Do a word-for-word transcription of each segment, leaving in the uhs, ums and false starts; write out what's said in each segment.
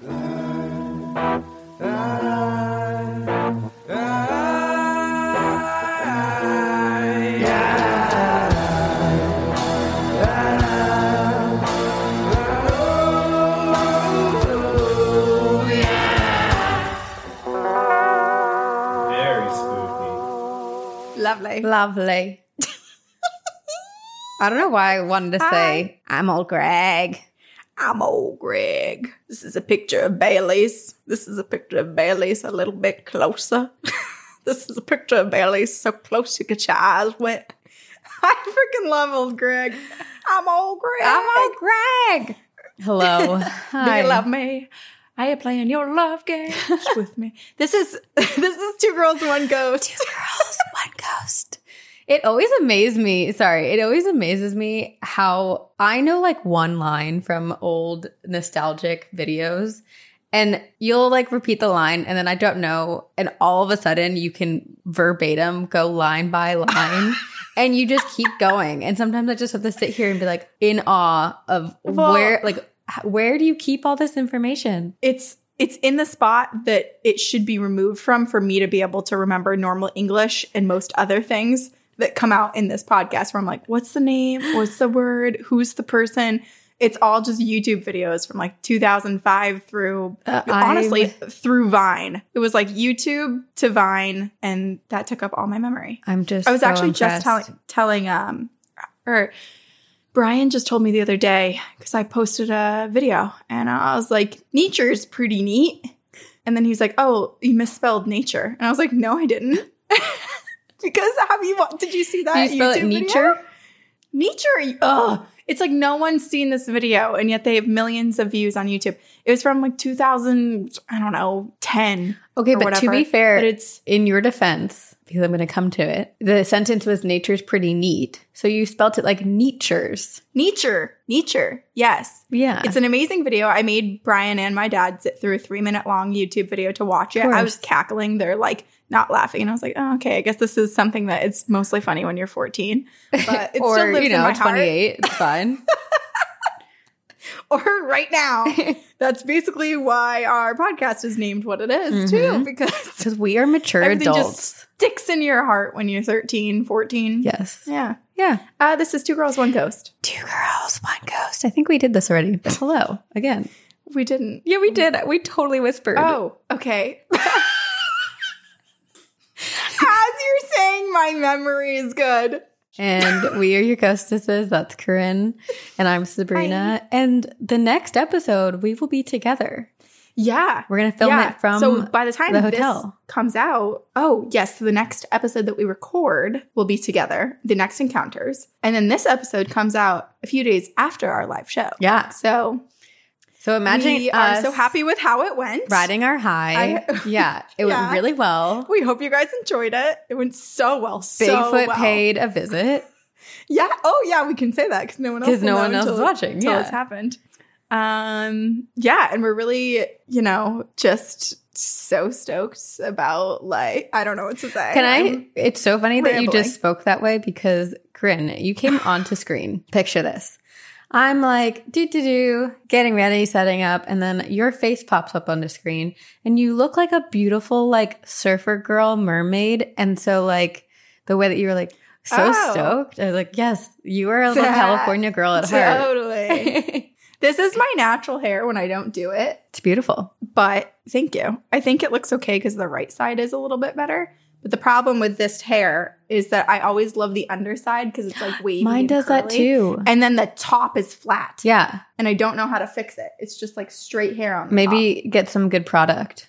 Very spooky. Lovely. Lovely. I don't know why I wanted to Hi. say, I'm old Greg. I'm old Greg. This is a picture of Bailey's. This is a picture of Bailey's a little bit closer. This is a picture of Bailey's so close you get your eyes wet. I freaking love old Greg. I'm old Greg. I'm old Greg. Hello. Hi. Do you love me? Are you playing your love games with me? This is this is Two Girls, One Ghost. Two Girls, One Ghost. It always amazes me. Sorry. It always amazes me how I know like one line from old nostalgic videos and you'll like repeat the line and then I don't know. And all of a sudden you can verbatim go line by line and you just keep going. And sometimes I just have to sit here and be like in awe of well, where, like, where do you keep all this information? It's, It's in the spot that it should be removed from for me to be able to remember normal English and most other things that come out in this podcast where I'm like, what's the name? What's the word? Who's the person? It's all just YouTube videos from like two thousand five through, uh, honestly, w- through Vine. It was like YouTube to Vine, and that took up all my memory. I'm just I was so actually impressed. just tell- telling, um, or Brian just told me the other day because I posted a video, and I was like, nature's pretty neat. And then he's like, oh, you misspelled nature. And I was like, no, I didn't. Because have you did you see that? Did you spell YouTube it nature? Nature. Oh, it's like no one's seen this video, and yet they have millions of views on YouTube. It was from like two thousand, I don't know, ten. Okay, or but whatever. To be fair, but it's in your defense because I'm going to come to it. The sentence was nature's pretty neat, so you spelt it like nature's. Nature, nature. Yes, yeah. It's an amazing video. I made Brian and my dad sit through a three minute long YouTube video to watch it. I was cackling. They're like. Not laughing. And I was like, oh, okay, I guess this is something that it's mostly funny when you're fourteen. But it or, still lives you know, in my twenty-eight. Heart. It's fine. Or right now. That's basically why our podcast is named what it is, mm-hmm. too, because we are mature everything adults. Just sticks in your heart when you're thirteen, fourteen. Yes. Yeah. Yeah. Uh, this is Two Girls, One Ghost. Two Girls, One Ghost. I think we did this already, but hello again. We didn't. Yeah, we did. We totally whispered. Oh, okay. Saying my memory is good. And we are your ghostesses. That's Corinne. And I'm Sabrina. Hi. And the next episode, we will be together. Yeah. We're going to film yeah. it from So by the time the hotel. This comes out, oh, yes, so the next episode that we record will be together, the next encounters. And then this episode comes out a few days after our live show. Yeah. So... So imagine we us are so happy with how it went. Riding our high. I, yeah. It yeah. went really well. We hope you guys enjoyed it. It went so well. So Bigfoot well. paid a visit. Yeah. Oh, yeah. We can say that because no one else, no one else until, is watching. Until yeah. it's happened. Um, yeah. And we're really, you know, just so stoked about like, I don't know what to say. Can I? I'm it's so funny rambling. that you just spoke that way because, Corinne, you came onto screen. Picture this. I'm like, do-do-do, getting ready, setting up, and then your face pops up on the screen, and you look like a beautiful, like, surfer girl mermaid, and so, like, the way that you were, like, so oh. stoked, I was like, yes, you are a little California girl at heart. Totally. This is my natural hair when I don't do it. It's beautiful. But thank you. I think it looks okay because the right side is a little bit better. But the problem with this hair is that I always love the underside because it's like wavy. Mine does curly. That too. And then the top is flat. Yeah. And I don't know how to fix it. It's just like straight hair on the Maybe top. Get some good product.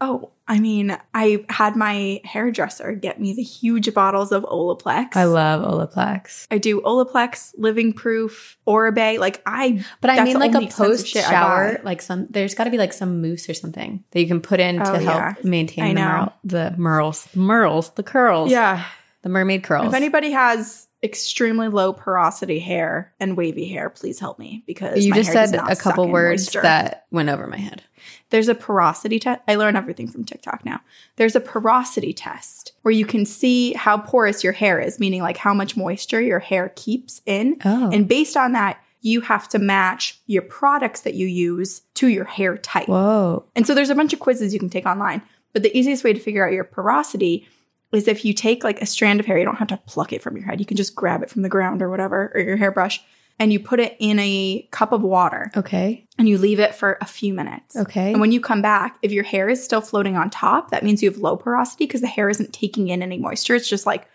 Oh, I mean, I had my hairdresser get me the huge bottles of Olaplex. I love Olaplex. I do Olaplex, Living Proof, Oribe. Like I, but I mean, like a post shower, like some. There's got to be like some mousse or something that you can put in oh, to yeah. help maintain the, mur- the merls, merls, the curls. Yeah, the mermaid curls. If anybody has extremely low porosity hair and wavy hair, please help me because you my just hair said a couple words moisture. That went over my head. There's a porosity test. I learn everything from TikTok now. There's a porosity test where you can see how porous your hair is, meaning like how much moisture your hair keeps in. Oh. And based on that, you have to match your products that you use to your hair type. Whoa. And so there's a bunch of quizzes you can take online. But the easiest way to figure out your porosity is if you take like a strand of hair, you don't have to pluck it from your head. You can just grab it from the ground or whatever, or your hairbrush. And you put it in a cup of water. Okay. And you leave it for a few minutes. Okay. And when you come back, if your hair is still floating on top, that means you have low porosity because the hair isn't taking in any moisture. It's just like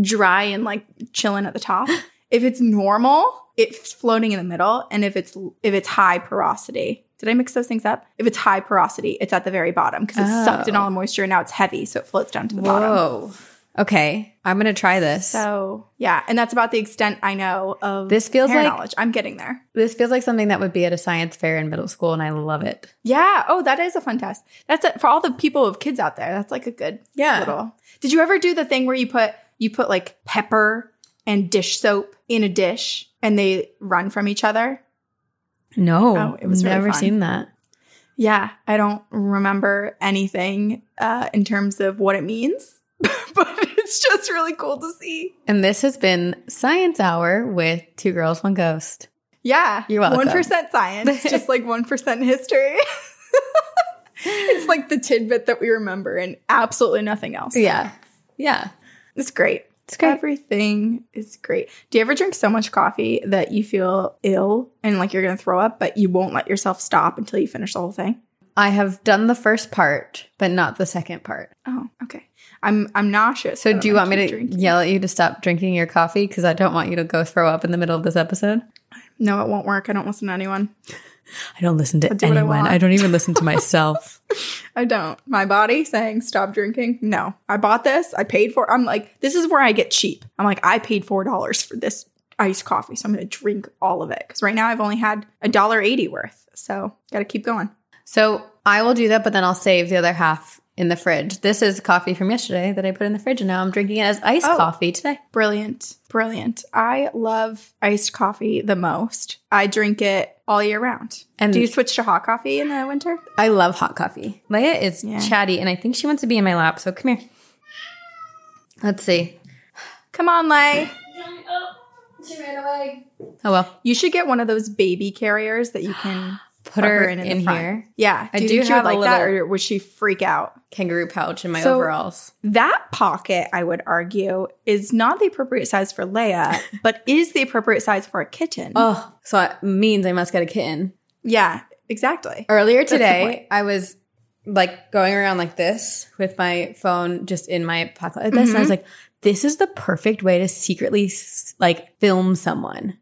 dry and like chilling at the top. If it's normal, it's floating in the middle. And if it's if it's high porosity, did I mix those things up? If it's high porosity, it's at the very bottom because it's oh. sucked in all the moisture and now it's heavy. So it floats down to the Whoa. Bottom. Whoa. Okay, I'm going to try this. So, yeah, and that's about the extent I know of this feels hair like, knowledge. I'm getting there. This feels like something that would be at a science fair in middle school, and I love it. Yeah. Oh, that is a fun test. That's it. For all the people with kids out there, that's like a good yeah. little – did you ever do the thing where you put you put like pepper and dish soap in a dish and they run from each other? No. Oh, it was never really fun. Seen that. Yeah, I don't remember anything uh, in terms of what it means. But it's just really cool to see. And this has been Science Hour with Two Girls, One Ghost. Yeah. You're welcome. one percent science, just like one percent history. It's like the tidbit that we remember and absolutely nothing else. Yeah. Yeah. It's great. It's great. Everything is great. Do you ever drink so much coffee that you feel ill and like you're going to throw up, but you won't let yourself stop until you finish the whole thing? I have done the first part, but not the second part. Oh, okay. I'm I'm nauseous. So do you want me to drinking. Yell at you to stop drinking your coffee? Because I don't want you to go throw up in the middle of this episode. No, it won't work. I don't listen to anyone. I don't listen to do anyone. I, I don't even listen to myself. I don't. My body saying stop drinking. No. I bought this. I paid for it. I'm like, this is where I get cheap. I'm like, I paid four dollars for this iced coffee. So I'm going to drink all of it. Because right now I've only had one dollar and eighty cents worth. So got to keep going. So I will do that, but then I'll save the other half in the fridge. This is coffee from yesterday that I put in the fridge, and now I'm drinking it as iced oh, coffee today. Brilliant. Brilliant. I love iced coffee the most. I drink it all year round. And do you switch to hot coffee in the winter? I love hot coffee. Leia is yeah. chatty, and I think she wants to be in my lap, so come here. Let's see. Come on, Leia. Oh, she ran away. Oh, well. You should get one of those baby carriers that you can... Put her, her in, in here. Yeah. Do I do have like a little that, or would she freak out? Kangaroo pouch in my so overalls. That pocket, I would argue, is not the appropriate size for Leia, but is the appropriate size for a kitten. Oh, so it means I must get a kitten. Yeah, exactly. Earlier today, I was like going around like this with my phone just in my pocket like this. Mm-hmm. And I was like, this is the perfect way to secretly like film someone.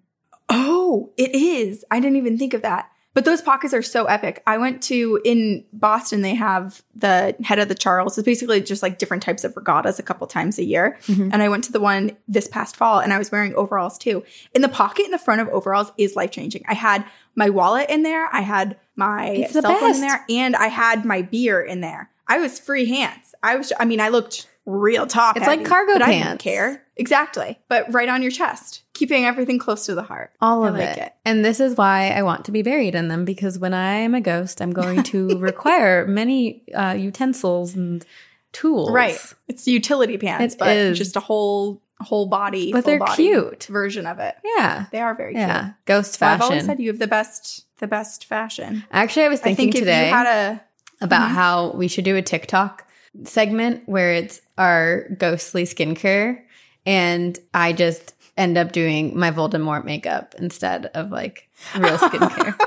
Oh, it is. I didn't even think of that. But those pockets are so epic. I went to, in Boston, they have the Head of the Charles. It's basically just like different types of regattas a couple times a year. Mm-hmm. And I went to the one this past fall and I was wearing overalls too. And the pocket in the front of overalls is life-changing. I had my wallet in there. I had my cell phone in there. And I had my beer in there. I was free hands. I was, I mean, I looked real top It's heavy, like cargo but pants. I didn't care. Exactly. But right on your chest. Keeping everything close to the heart. All I of like it. it. And this is why I want to be buried in them, because when I am a ghost, I'm going to require many uh, utensils and tools. Right. It's utility pants, it but is. Just a whole whole body, but full they're body cute version of it. Yeah. They are very yeah. cute. Ghost fashion. Well, I've always said you have the best the best fashion. Actually, I was thinking I think today if you had a, about mm-hmm. how we should do a TikTok segment where it's our ghostly skincare, and I just end up doing my Voldemort makeup instead of like real skincare.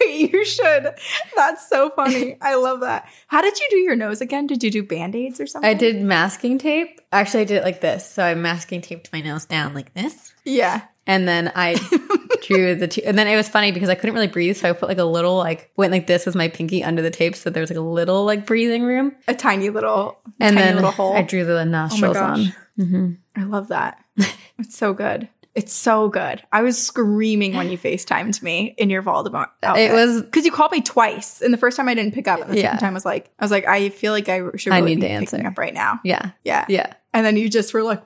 Wait, you should. That's so funny. I love that. How did you do your nose again? Did you do Band-Aids or something? I did masking tape. Actually, I did it like this. So I masking taped my nose down like this. Yeah. And then I drew the two. And then it was funny because I couldn't really breathe. So I put like a little, like, went like this with my pinky under the tape. So there was like a little, like, breathing room. A tiny little, and tiny then little hole. I drew the nostrils oh on. Mm-hmm. I love that. It's so good. It's so good. I was screaming when you FaceTimed me in your Voldemort outfit. It was because you called me twice, and the first time I didn't pick up, and the yeah. second time I was like, I was like, I feel like I should really I need be to answer. Picking up right now. Yeah, yeah, yeah. And then you just were like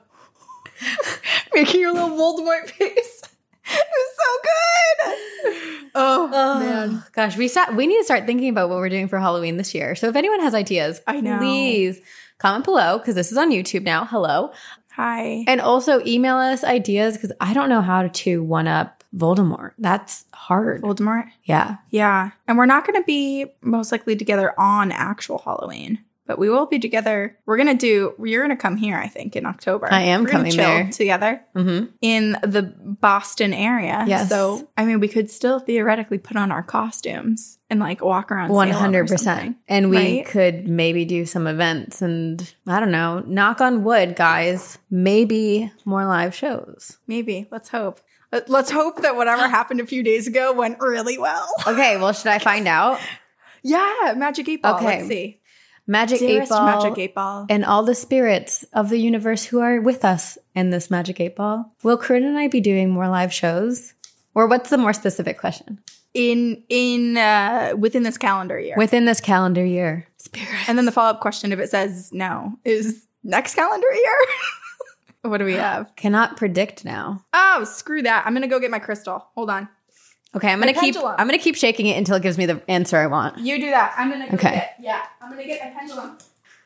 making your little Voldemort face. It was so good. Oh, oh man, gosh, we sat, we need to start thinking about what we're doing for Halloween this year. So if anyone has ideas, I know. Please comment below because this is on YouTube now. Hello. Hi. And also email us ideas because I don't know how to one-up Voldemort. That's hard. Voldemort? Yeah. Yeah. And we're not going to be most likely together on actual Halloween, but we will be together. We're going to do – you're going to come here, I think, in October. I am we're coming chill there. Together mm-hmm. in the Boston area. Yes. So, I mean, we could still theoretically put on our costumes and like walk around one hundred percent. And we right? could maybe do some events and I don't know, knock on wood, guys, maybe more live shows. Maybe. Let's hope. Let's hope that whatever happened a few days ago went really well. Okay. Well, should I find out? Yeah. Magic eight ball. Okay. Let's see. Magic eight ball, magic eight ball and all the spirits of the universe who are with us in this magic eight ball. Will Corinne and I be doing more live shows? Or what's the more specific question? In in uh, within this calendar year. Within this calendar year. Spirit. And then the follow-up question, if it says no, is next calendar year? What do we have? Cannot predict now. Oh, screw that. I'm going to go get my crystal. Hold on. Okay, I'm going to keep I'm going to keep shaking it until it gives me the answer I want. You do that. I'm going to okay. get it. Yeah, I'm going to get my pendulum.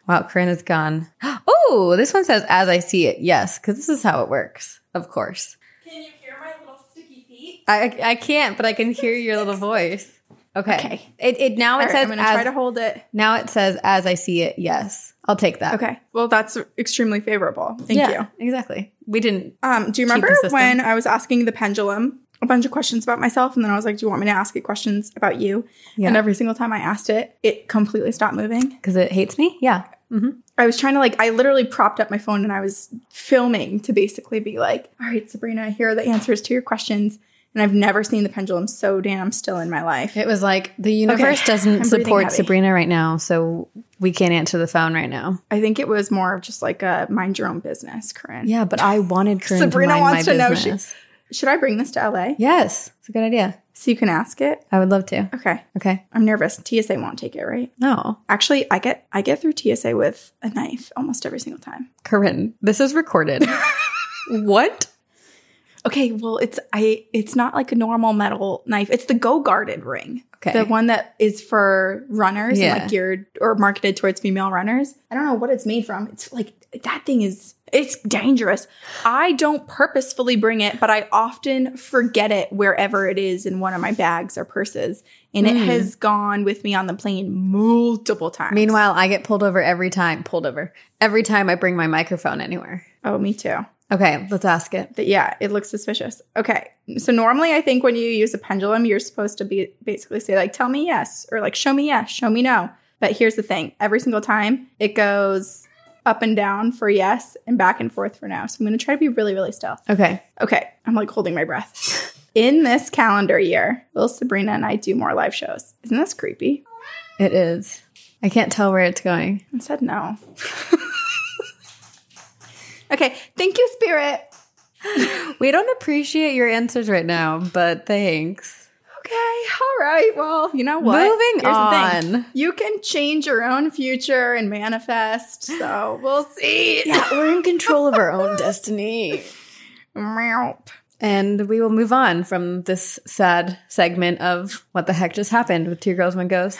Wow, Corinne is gone. Oh, this one says as I see it. Yes, because this is how it works, of course. Can you hear my little sticky feet? I I can't, but I can hear your little voice. Okay. okay. It it now it All says right, I'm going to try to hold it. Now it says as I see it. Yes. I'll take that. Okay. Well, that's extremely favorable. Thank yeah, you. Exactly. We didn't Um do you remember when I was asking the pendulum a bunch of questions about myself and then I was like, do you want me to ask it questions about you? Yeah. And every single time I asked it, it completely stopped moving because it hates me. Yeah. Mm-hmm. I was trying to like, I literally propped up my phone and I was filming to basically be like, all right, Sabrina, here are the answers to your questions. And I've never seen the pendulum so damn still in my life. It was like, the universe okay. doesn't support heavy. Sabrina right now, so we can't answer the phone right now. I think it was more of just like a mind your own business, Corinne. Yeah, but I wanted Corinne Sabrina to mind wants my to business. Know she, should I bring this to L A? Yes. It's a good idea. So you can ask it? I would love to. Okay. Okay. I'm nervous. T S A won't take it, right? No. Actually, I get I get through T S A with a knife almost every single time. Corinne, this is recorded. What? Okay, well, it's I. It's not like a normal metal knife. It's the Go Guarded ring. Okay. The one that is for runners yeah. and like geared or marketed towards female runners. I don't know what it's made from. It's like that thing is – it's dangerous. I don't purposefully bring it, but I often forget it wherever it is in one of my bags or purses. And mm. it has gone with me on the plane multiple times. Meanwhile, I get pulled over every time – pulled over – every time I bring my microphone anywhere. Oh, me too. Okay, let's ask it. But yeah, it looks suspicious. Okay, so normally I think when you use a pendulum, you're supposed to be basically say like, tell me yes, or like, show me yes, show me no. But here's the thing. Every single time, it goes up and down for yes and back and forth for no. So I'm going to try to be really, really still. Okay. Okay, I'm like holding my breath. In this calendar year, will Sabrina and I do more live shows? Isn't this creepy? It is. I can't tell where it's going. I said no. Okay, thank you, Spirit. We don't appreciate your answers right now, but thanks. Okay, all right. Well, you know what? Moving Here's on. The thing. You can change your own future and manifest, so we'll see. Yeah, we're in control of our own destiny. And we will move on from this sad segment of what the heck just happened with Two Girls, One Ghost.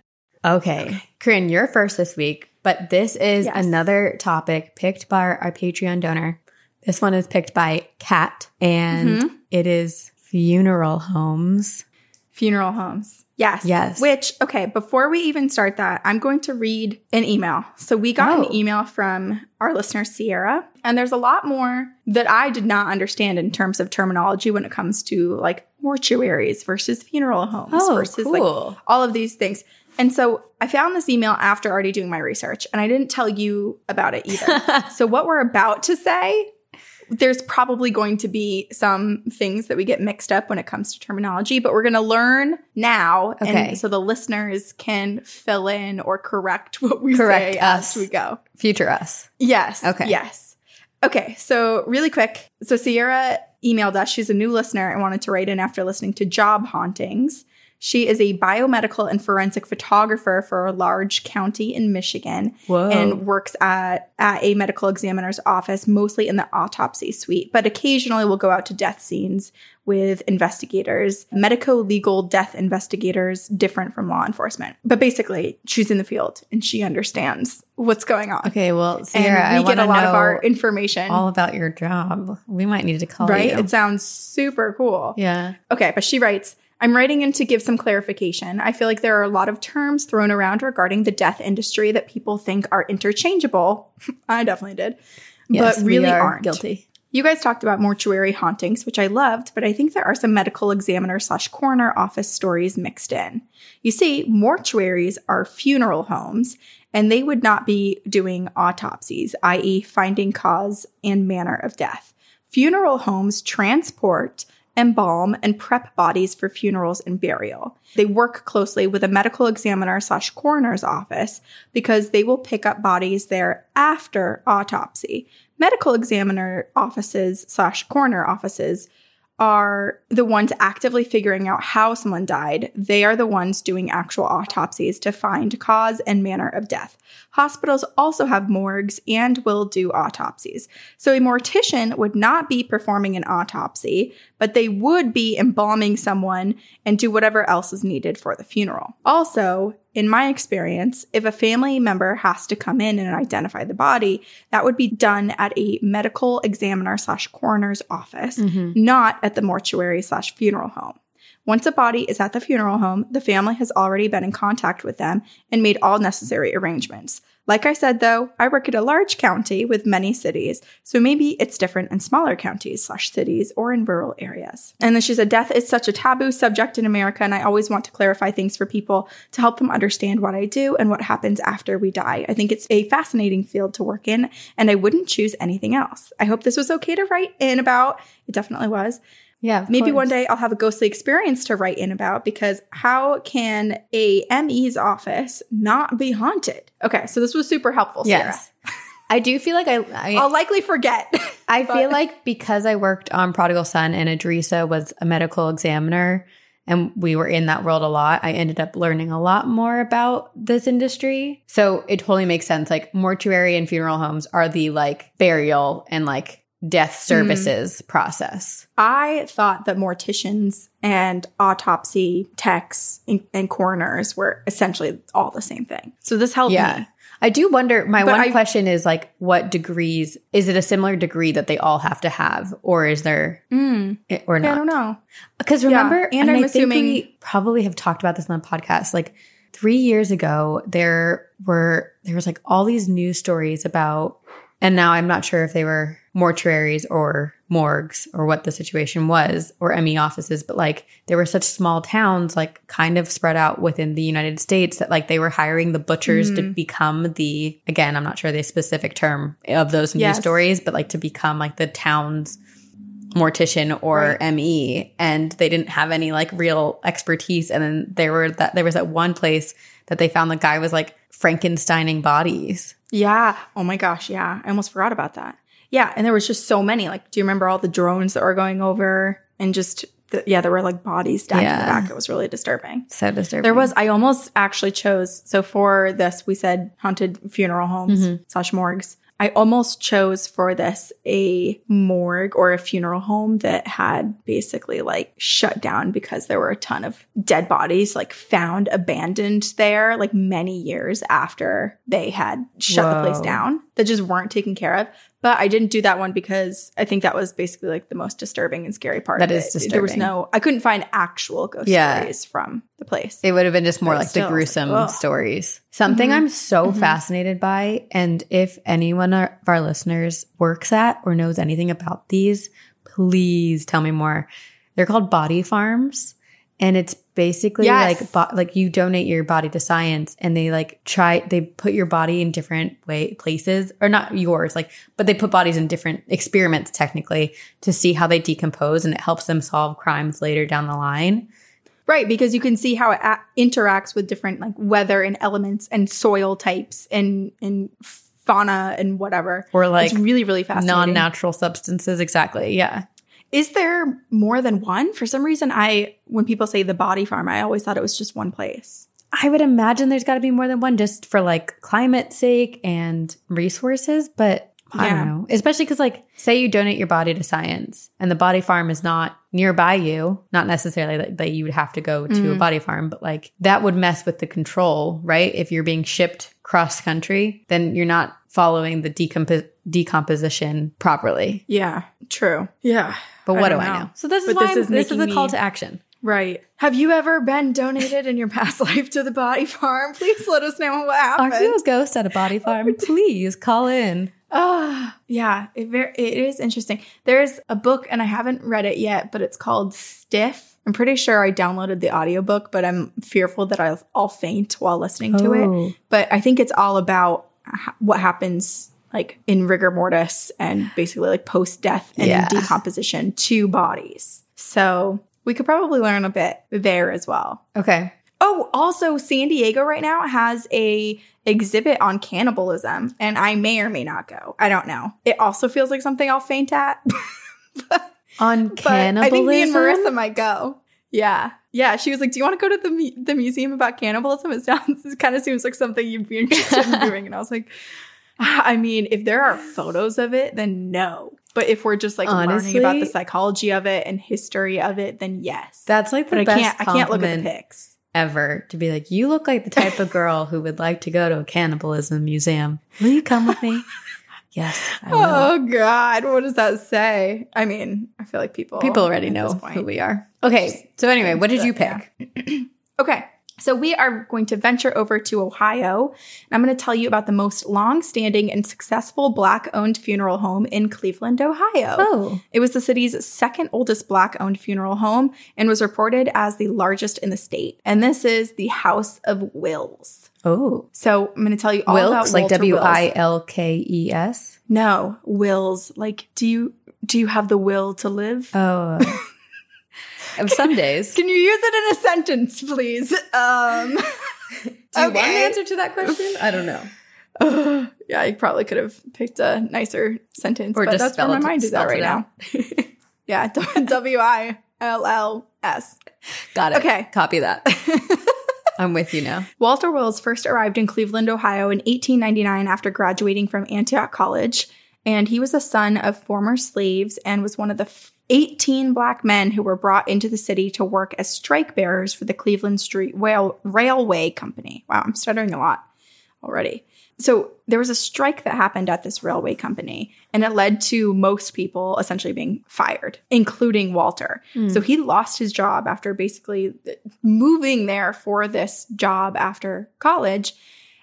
Okay. okay. Corinne, you're first this week, but this is yes. another topic picked by our, our Patreon donor. This one is picked by Kat, and mm-hmm. it is funeral homes. Funeral homes. Yes. Yes. Which, okay, before we even start that, I'm going to read an email. So we got oh. an email from our listener, Sierra, and there's a lot more that I did not understand in terms of terminology when it comes to like mortuaries versus funeral homes oh, versus cool. like all of these things. And so I found this email after already doing my research, and I didn't tell you about it either. So what we're about to say, there's probably going to be some things that we get mixed up when it comes to terminology, but we're going to learn now. Okay. And so the listeners can fill in or correct what we correct say us. As we go. Future us. Yes. Okay. Yes. Okay. So really quick. So Sierra emailed us. She's a new listener and wanted to write in after listening to Job Hauntings. She is a biomedical and forensic photographer for a large county in Michigan Whoa. and works at, at a medical examiner's office, mostly in the autopsy suite, but occasionally will go out to death scenes with investigators, medico-legal death investigators, different from law enforcement. But basically, she's in the field and she understands what's going on. Okay, well, Sierra, and we I get a lot of our information all about your job. We might need to call right? you. Right? It sounds super cool. Yeah. Okay, but she writes, I'm writing in to give some clarification. I feel like there are a lot of terms thrown around regarding the death industry that people think are interchangeable. I definitely did. Yes, but really we are aren't. Guilty. You guys talked about mortuary hauntings, which I loved, but I think there are some medical examiner slash coroner office stories mixed in. You see, mortuaries are funeral homes, and they would not be doing autopsies, that is finding cause and manner of death. Funeral homes transport, embalm, and prep bodies for funerals and burial. They work closely with a medical examiner slash coroner's office because they will pick up bodies there after autopsy. Medical examiner offices slash coroner offices are the ones actively figuring out how someone died. They are the ones doing actual autopsies to find cause and manner of death. Hospitals also have morgues and will do autopsies. So a mortician would not be performing an autopsy, but they would be embalming someone and do whatever else is needed for the funeral. Also, in my experience, if a family member has to come in and identify the body, that would be done at a medical examiner slash coroner's office, mm-hmm. not at the mortuary slash funeral home. Once a body is at the funeral home, the family has already been in contact with them and made all necessary arrangements. Like I said, though, I work at a large county with many cities, so maybe it's different in smaller counties slash cities or in rural areas. And then she said, death is such a taboo subject in America, and I always want to clarify things for people to help them understand what I do and what happens after we die. I think it's a fascinating field to work in, and I wouldn't choose anything else. I hope this was okay to write in about. It definitely was. Yeah, maybe course. One day I'll have a ghostly experience to write in about, because how can a M E's office not be haunted? Okay, so this was super helpful, Sarah. Yes. I do feel like I, I – I'll likely forget. I but. feel like because I worked on Prodigal Son and Adrisa was a medical examiner and we were in that world a lot, I ended up learning a lot more about this industry. So it totally makes sense. Like mortuary and funeral homes are the like burial and like – death services mm. process. I thought that morticians and autopsy techs and, and coroners were essentially all the same thing. So this helped yeah. me. I do wonder, my but one I, question is like, what degrees, is it a similar degree that they all have to have? Or is there, mm, it, or not? I don't know. Because remember, yeah. and, and I'm I assuming think we probably have talked about this on the podcast, like three years ago, there were, there was like all these news stories about And now I'm not sure if they were mortuaries or morgues or what the situation was, or M E offices, but like they were such small towns, like kind of spread out within the United States, that like they were hiring the butchers mm. to become the, again, I'm not sure the specific term of those news yes. stories, but like to become like the town's mortician or right. M E, and they didn't have any like real expertise. And then there were that there was that one place that they found the guy was like Frankensteining bodies. Yeah. Oh my gosh. Yeah. I almost forgot about that. Yeah. And there was just so many. Like, do you remember all the drones that were going over and just, the, yeah, there were like bodies dying yeah. in the back. It was really disturbing. So disturbing. There was, I almost actually chose, so for this, we said haunted funeral homes mm-hmm. slash morgues. I almost chose for this a morgue or a funeral home that had basically like shut down because there were a ton of dead bodies like found abandoned there like many years after they had shut Whoa. the place down that just weren't taken care of. But I didn't do that one because I think that was basically like the most disturbing and scary part. That of it. Is disturbing. There was no, I couldn't find actual ghost yeah. stories from the place. It would have been just more like still, the gruesome like, stories. Something mm-hmm. I'm so mm-hmm. fascinated by, and if anyone of our listeners works at or knows anything about these, please tell me more. They're called body farms. And it's basically yes. like bo- like you donate your body to science, and they like try they put your body in different way places, or not yours, like, but they put bodies in different experiments technically to see how they decompose, and it helps them solve crimes later down the line. Right, because you can see how it a- interacts with different like weather and elements and soil types and and fauna and whatever. Or like it's really really fascinating. Non-natural substances, exactly. Yeah. Is there more than one? For some reason, I when people say the body farm, I always thought it was just one place. I would imagine there's got to be more than one, just for like climate's sake and resources. But I yeah. don't know, especially because like say you donate your body to science, and the body farm is not nearby you. Not necessarily that, that you would have to go to mm. a body farm, but like that would mess with the control, right? If you're being shipped cross country, then you're not following the decomp- decomposition properly. Yeah, true. Yeah. But what I do know. I know? So this but is why this is, this is a call me, to action. Right. Have you ever been donated in your past life to the body farm? Please let us know what happened. Are you a ghost at a body farm? Please call in. Oh, yeah. It, very, it is interesting. There's a book, and I haven't read it yet, but it's called Stiff. I'm pretty sure I downloaded the audiobook, but I'm fearful that I'll, I'll faint while listening to oh. it. But I think it's all about what happens like in rigor mortis and basically like post-death and yeah. decomposition to bodies. So we could probably learn a bit there as well. Okay. Oh, also San Diego right now has a exhibit on cannibalism, and I may or may not go. I don't know. It also feels like something I'll faint at. but, on cannibalism? But I think me and Marissa might go. Yeah. Yeah. She was like, do you want to go to the mu- the museum about cannibalism? It sounds, it kind of seems like something you'd be interested in doing. And I was like, I mean, if there are photos of it, then no. But if we're just like Honestly, learning about the psychology of it and history of it, then yes. That's like the but best I can't, I can't look at the pics ever to be like, you look like the type of girl who would like to go to a cannibalism museum. Will you come with me? Yes, I will. Oh, God. What does that say? I mean, I feel like people People already know who we are. Okay. So anyway, what did you pick? Yeah. Okay. So we are going to venture over to Ohio, and I'm going to tell you about the most long-standing and successful Black-owned funeral home in Cleveland, Ohio. Oh. It was the city's second oldest Black-owned funeral home and was reported as the largest in the state. And this is the House of Wills. Oh. So I'm going to tell you all Wilkes, about Wilkes. Like W I L K E S? No, Wills. Like, do you do you have the will to live? Oh. Of some days. Can you use it in a sentence, please? Um, Do you okay. want an answer to that question? I don't know. Uh, yeah, I probably could have picked a nicer sentence, or but just that's where my mind is at right now. Yeah, W I L L S. Got it. Okay. Copy that. I'm with you now. Walter Wills first arrived in Cleveland, Ohio in eighteen ninety-nine after graduating from Antioch College, and he was the son of former slaves and was one of the f- eighteen Black men who were brought into the city to work as strike bearers for the Cleveland Street Rail- Railway Company. Wow, I'm stuttering a lot already. So there was a strike that happened at this railway company, and it led to most people essentially being fired, including Walter. Mm. So he lost his job after basically moving there for this job after college.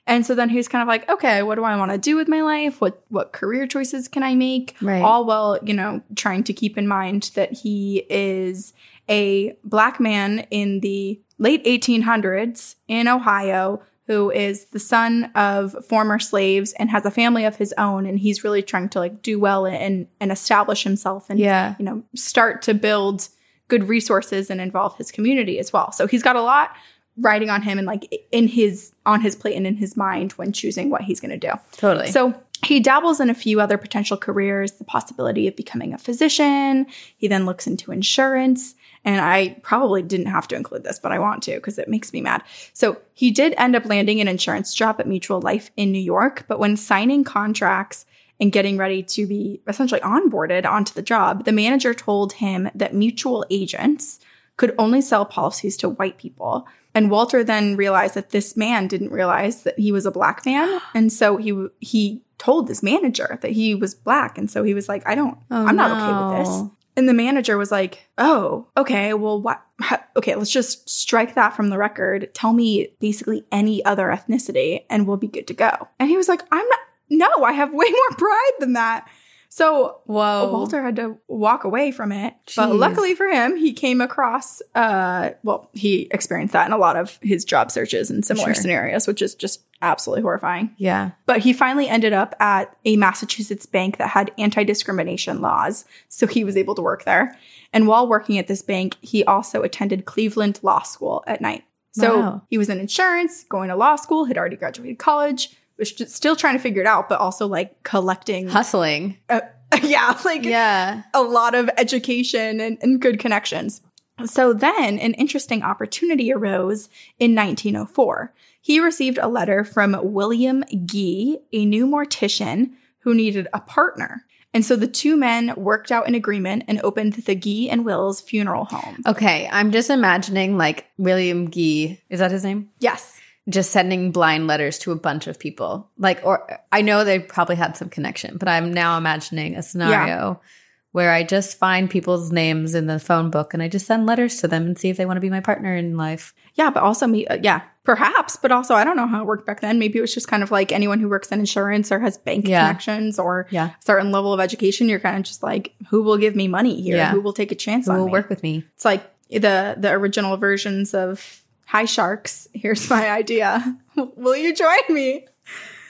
And so then he was kind of like, okay, what do I want to do with my life? What what career choices can I make? Right. All while, you know, trying to keep in mind that he is a black man in the late eighteen hundreds in Ohio who is the son of former slaves and has a family of his own. And he's really trying to, like, do well and and establish himself and, yeah. you know, start to build good resources and involve his community as well. So he's got a lot riding on him and, like, in his on his plate and in his mind when choosing what he's going to do. Totally. So he dabbles in a few other potential careers, the possibility of becoming a physician. He then looks into insurance. And I probably didn't have to include this, but I want to because it makes me mad. So he did end up landing an insurance job at Mutual Life in New York. But when signing contracts and getting ready to be essentially onboarded onto the job, the manager told him that mutual agents could only sell policies to white people. And Walter then realized that this man didn't realize that he was a black man. And so he he told his manager that he was black. And so he was like, I don't, oh, I'm not no. okay with this. And the manager was like, oh, okay, well, what? How, okay, let's just strike that from the record. Tell me basically any other ethnicity and we'll be good to go. And he was like, I'm not, no, I have way more pride than that. So Whoa. Walter had to walk away from it. Jeez. But luckily for him, he came across, uh, well, he experienced that in a lot of his job searches and similar sure. scenarios, which is just absolutely horrifying. Yeah. But he finally ended up at a Massachusetts bank that had anti-discrimination laws. So he was able to work there. And while working at this bank, he also attended Cleveland Law School at night. So wow. he was in insurance, going to law school, had already graduated college, was just still trying to figure it out, but also like collecting. Hustling. Uh, yeah. Like yeah. a lot of education and, and good connections. So then an interesting opportunity arose in nineteen oh four. He received a letter from William Gee, a new mortician who needed a partner. And so the two men worked out an agreement and opened the Gee and Wills funeral home. Okay. I'm just imagining like William Gee. Is that his name? Yes. Just sending blind letters to a bunch of people. Like, or I know they probably had some connection, but I'm now imagining a scenario yeah. where I just find people's names in the phone book and I just send letters to them and see if they want to be my partner in life. Yeah, but also me, uh, yeah, perhaps, but also I don't know how it worked back then. Maybe it was just kind of like anyone who works in insurance or has bank yeah. connections or yeah. a certain level of education, you're kind of just like, who will give me money here? Yeah. Who will take a chance who on me? Who will work with me? It's like the the original versions of, hi, sharks, here's my idea. Will you join me?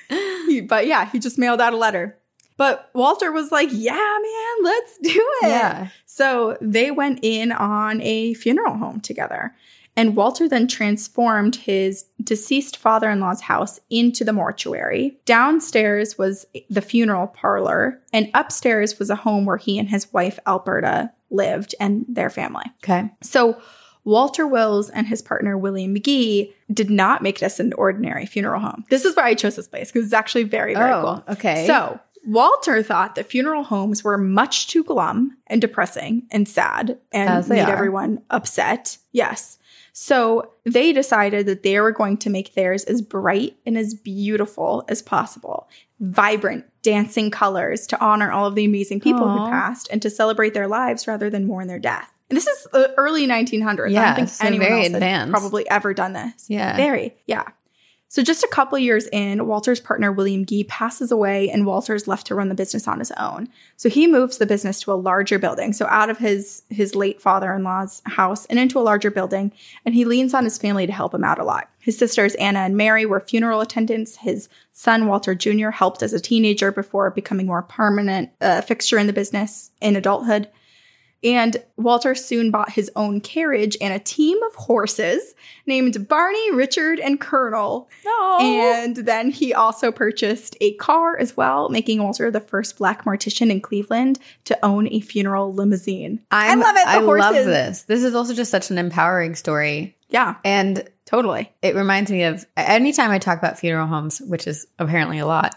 He, but yeah, he just mailed out a letter. But Walter was like, yeah, man, let's do it. Yeah. So they went in on a funeral home together. And Walter then transformed his deceased father-in-law's house into the mortuary. Downstairs was the funeral parlor, and upstairs was a home where he and his wife, Alberta, lived and their family. Okay. So Walter Wills and his partner, William Gee, did not make this an ordinary funeral home. This is why I chose this place, because it's actually very, very oh, cool. okay. So Walter thought that funeral homes were much too glum and depressing and sad and made are. everyone upset. Yes. So they decided that they were going to make theirs as bright and as beautiful as possible. Vibrant, dancing colors to honor all of the amazing people Aww. who passed and to celebrate their lives rather than mourn their death. And this is the early nineteen hundreds. Yeah, I don't think anyone else advanced. had probably ever done this. Yeah. Very, yeah. So just a couple years in, Walter's partner, William Gee, passes away and Walter's left to run the business on his own. So he moves the business to a larger building. So out of his his late father-in-law's house and into a larger building. And he leans on his family to help him out a lot. His sisters, Anna and Mary, were funeral attendants. His son, Walter Junior, helped as a teenager before becoming more permanent uh, fixture in the business in adulthood. And Walter soon bought his own carriage and a team of horses named Barney, Richard, and Colonel. Oh. And then he also purchased a car as well, making Walter the first black mortician in Cleveland to own a funeral limousine. I'm, I love it. The I horses. love this. This is also just such an empowering story. Yeah. And totally. It reminds me of anytime I talk about funeral homes, which is apparently a lot.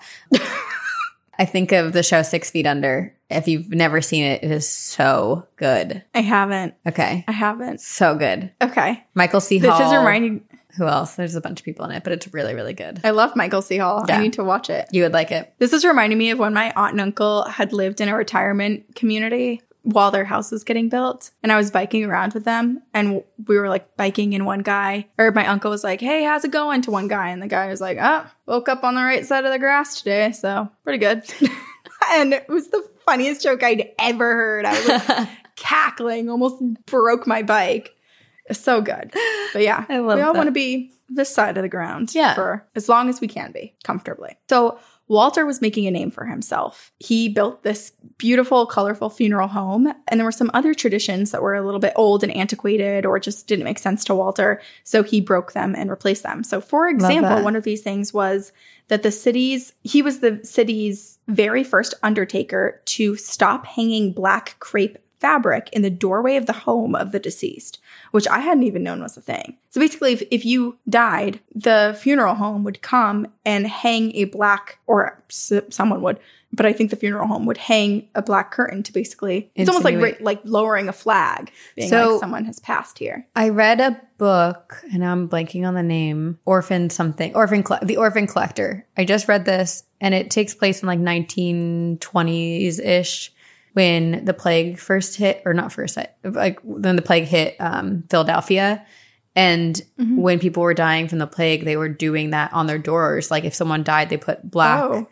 I think of the show Six Feet Under. If you've never seen it, it is so good. I haven't. Okay. I haven't. So good. Okay. Michael C. Hall. This is reminding Who else? There's a bunch of people in it, but it's really, really good. I love Michael C. Hall. Yeah. I need to watch it. You would like it. This is reminding me of when my aunt and uncle had lived in a retirement community while their house was getting built, and I was biking around with them, and we were like biking, and one guy, or my uncle was like, hey, how's it going, to one guy, and the guy was like, oh, woke up on the right side of the grass today, so pretty good. And it was the funniest joke I'd ever heard. I was like, cackling, almost broke my bike. So good. But yeah, I love we all that. want to be this side of the ground yeah. for as long as we can be, comfortably. So Walter was making a name for himself. He built this beautiful, colorful funeral home, and there were some other traditions that were a little bit old and antiquated or just didn't make sense to Walter, so he broke them and replaced them. So for example, one of these things was that the city's – he was the city's very first undertaker to stop hanging black crepe fabric in the doorway of the home of the deceased, which I hadn't even known was a thing. So basically, if, if you died, the funeral home would come and hang a black, or someone would, but I think the funeral home would hang a black curtain to basically, it's almost like like lowering a flag, being so, like, someone has passed here. I read a book, and I'm blanking on the name, Orphan something, Orphan The Orphan Collector. I just read this, and it takes place in like nineteen twenties-ish. When the plague first hit, or not first hit, like when the plague hit um, Philadelphia, and mm-hmm. when people were dying from the plague, they were doing that on their doors. Like if someone died, they put black, oh.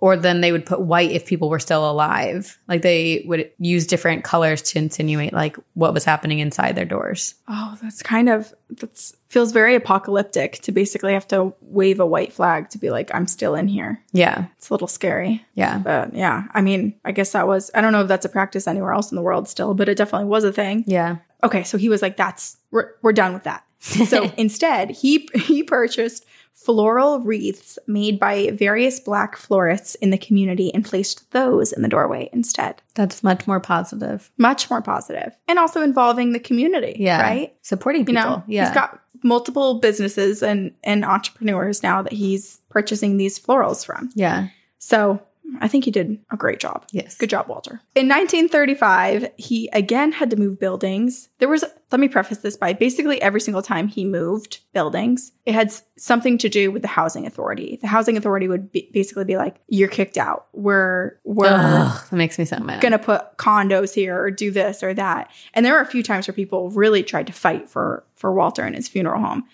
or then they would put white if people were still alive. Like they would use different colors to insinuate like what was happening inside their doors. Oh, that's kind of, that's feels very apocalyptic to basically have to wave a white flag to be like, I'm still in here. Yeah. It's a little scary. Yeah. But yeah, I mean, I guess that was, I don't know if that's a practice anywhere else in the world still, but it definitely was a thing. Yeah. Okay. So he was like, that's, we're, we're done with that. So instead, he he purchased floral wreaths made by various black florists in the community and placed those in the doorway instead. That's much more positive. Much more positive. And also involving the community. Yeah. Right? Supporting people. You know, yeah. He's got multiple businesses and, and entrepreneurs now that he's purchasing these florals from. Yeah. So I think he did a great job. Yes. Good job, Walter. In nineteen thirty-five, he again had to move buildings. There was, let me preface this by basically every single time he moved buildings, it had something to do with the housing authority. The housing authority would be, basically be like, you're kicked out. We're, we're Ugh, that makes me so mad. Gonna put condos here or do this or that. And there were a few times where people really tried to fight for, for Walter and his funeral home.